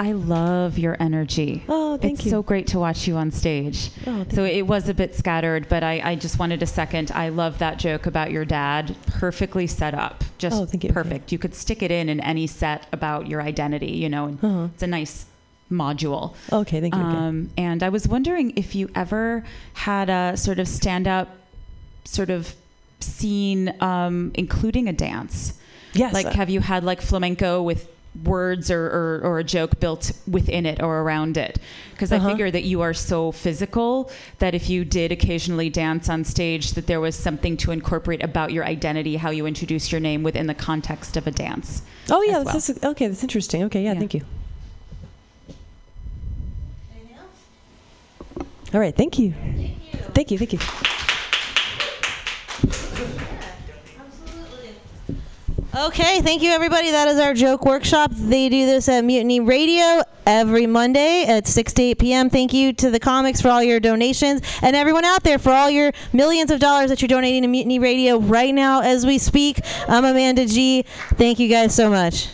I love your energy. Oh, thank you. It's so great to watch you on stage. Oh, so it was a bit scattered, but I just wanted a second. I love that joke about your dad. Perfectly set up. Just perfect. Okay. You could stick it in any set about your identity, you know. And uh-huh. It's a nice module. Okay, thank you. And I was wondering if you ever had a sort of stand-up sort of scene including a dance. Yes. Like have you had like flamenco with words or a joke built within it or around it? Because uh-huh. I figure that you are so physical that if you did occasionally dance on stage, that there was something to incorporate about your identity, how you introduce your name within the context of a dance. Oh yeah, that's interesting. Okay, yeah, thank you. Anything else? All right, thank you. Thank you. Thank you. Okay, thank you, everybody. That is our joke workshop. They do this at Mutiny Radio every Monday at 6 to 8 p.m. Thank you to the comics for all your donations and everyone out there for all your millions of dollars that you're donating to Mutiny Radio right now as we speak. I'm Amanda G. Thank you guys so much.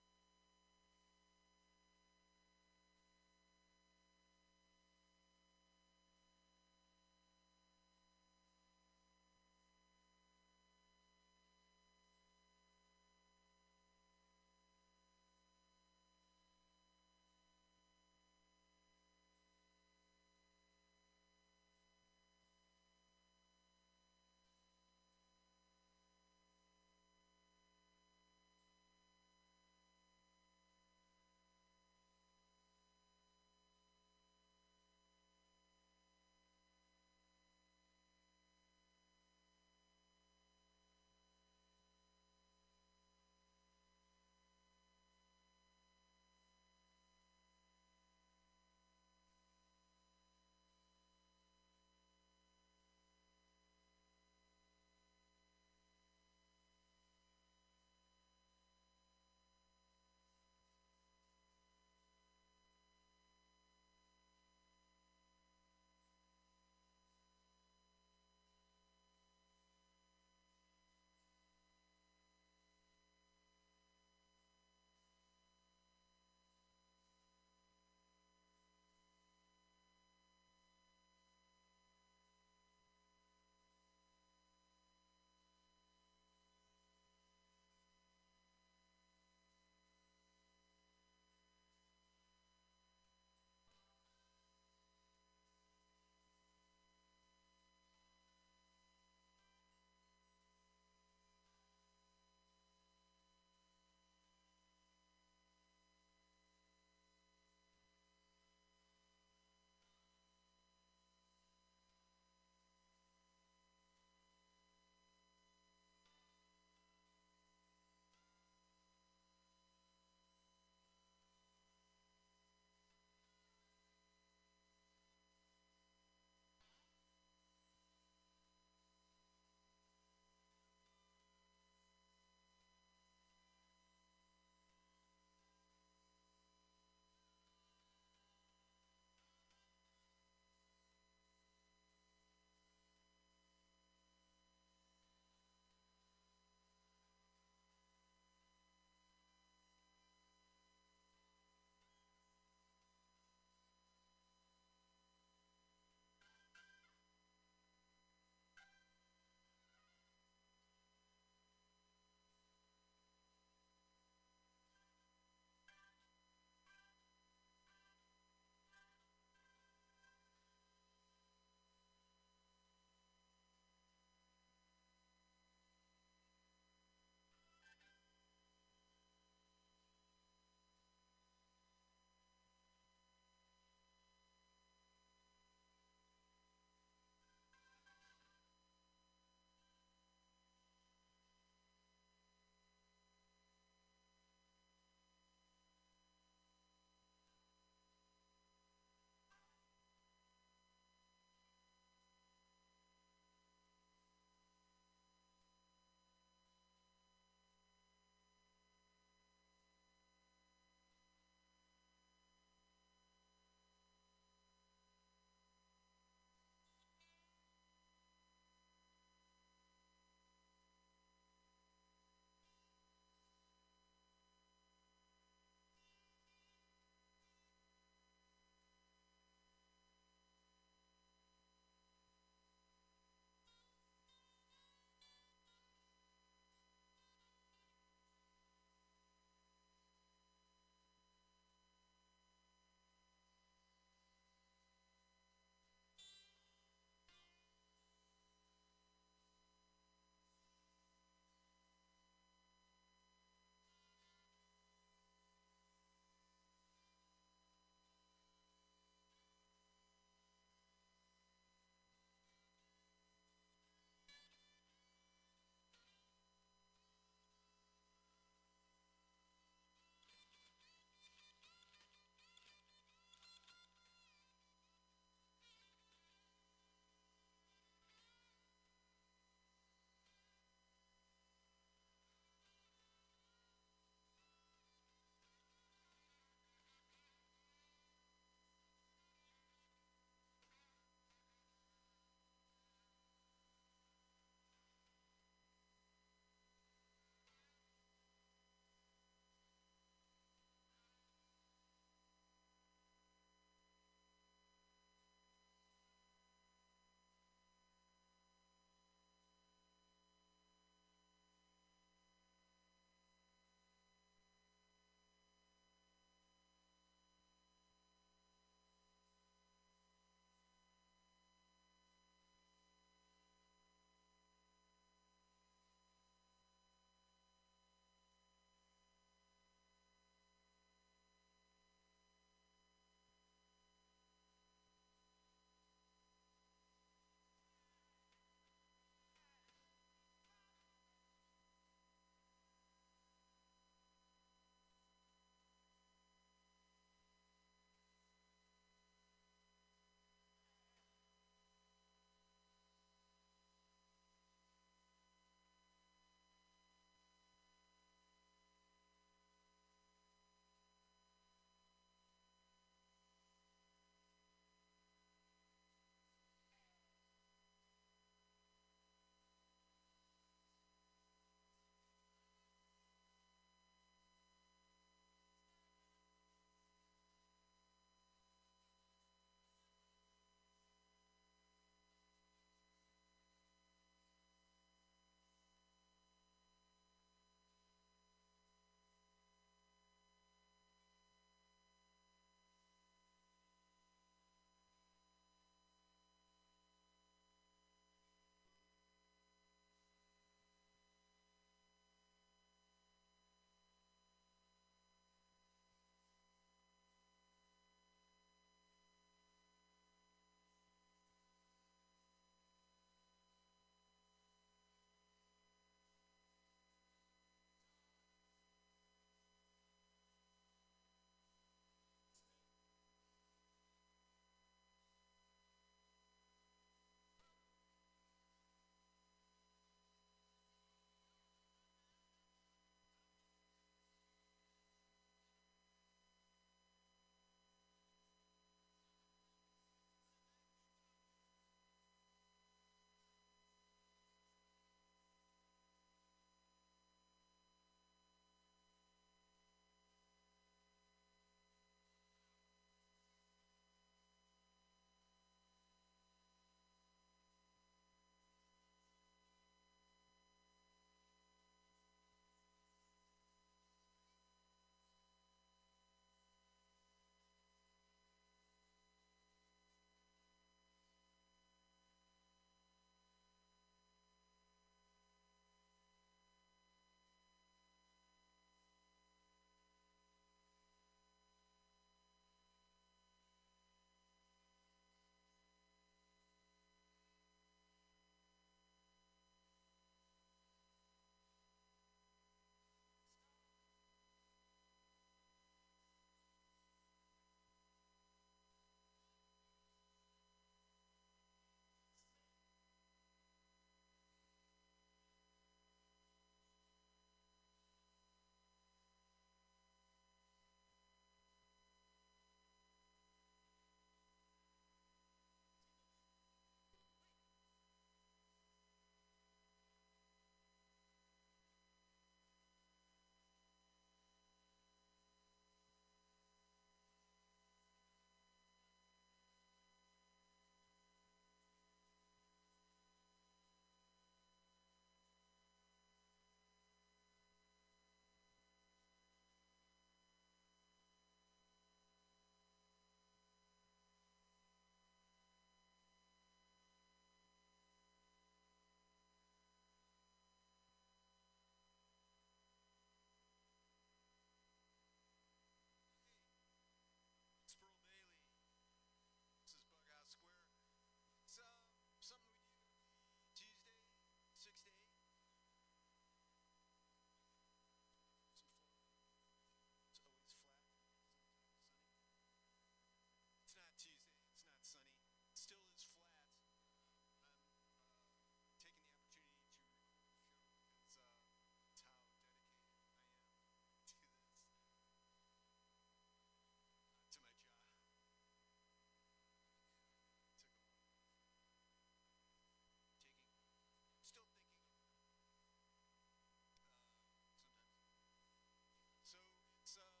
pizza.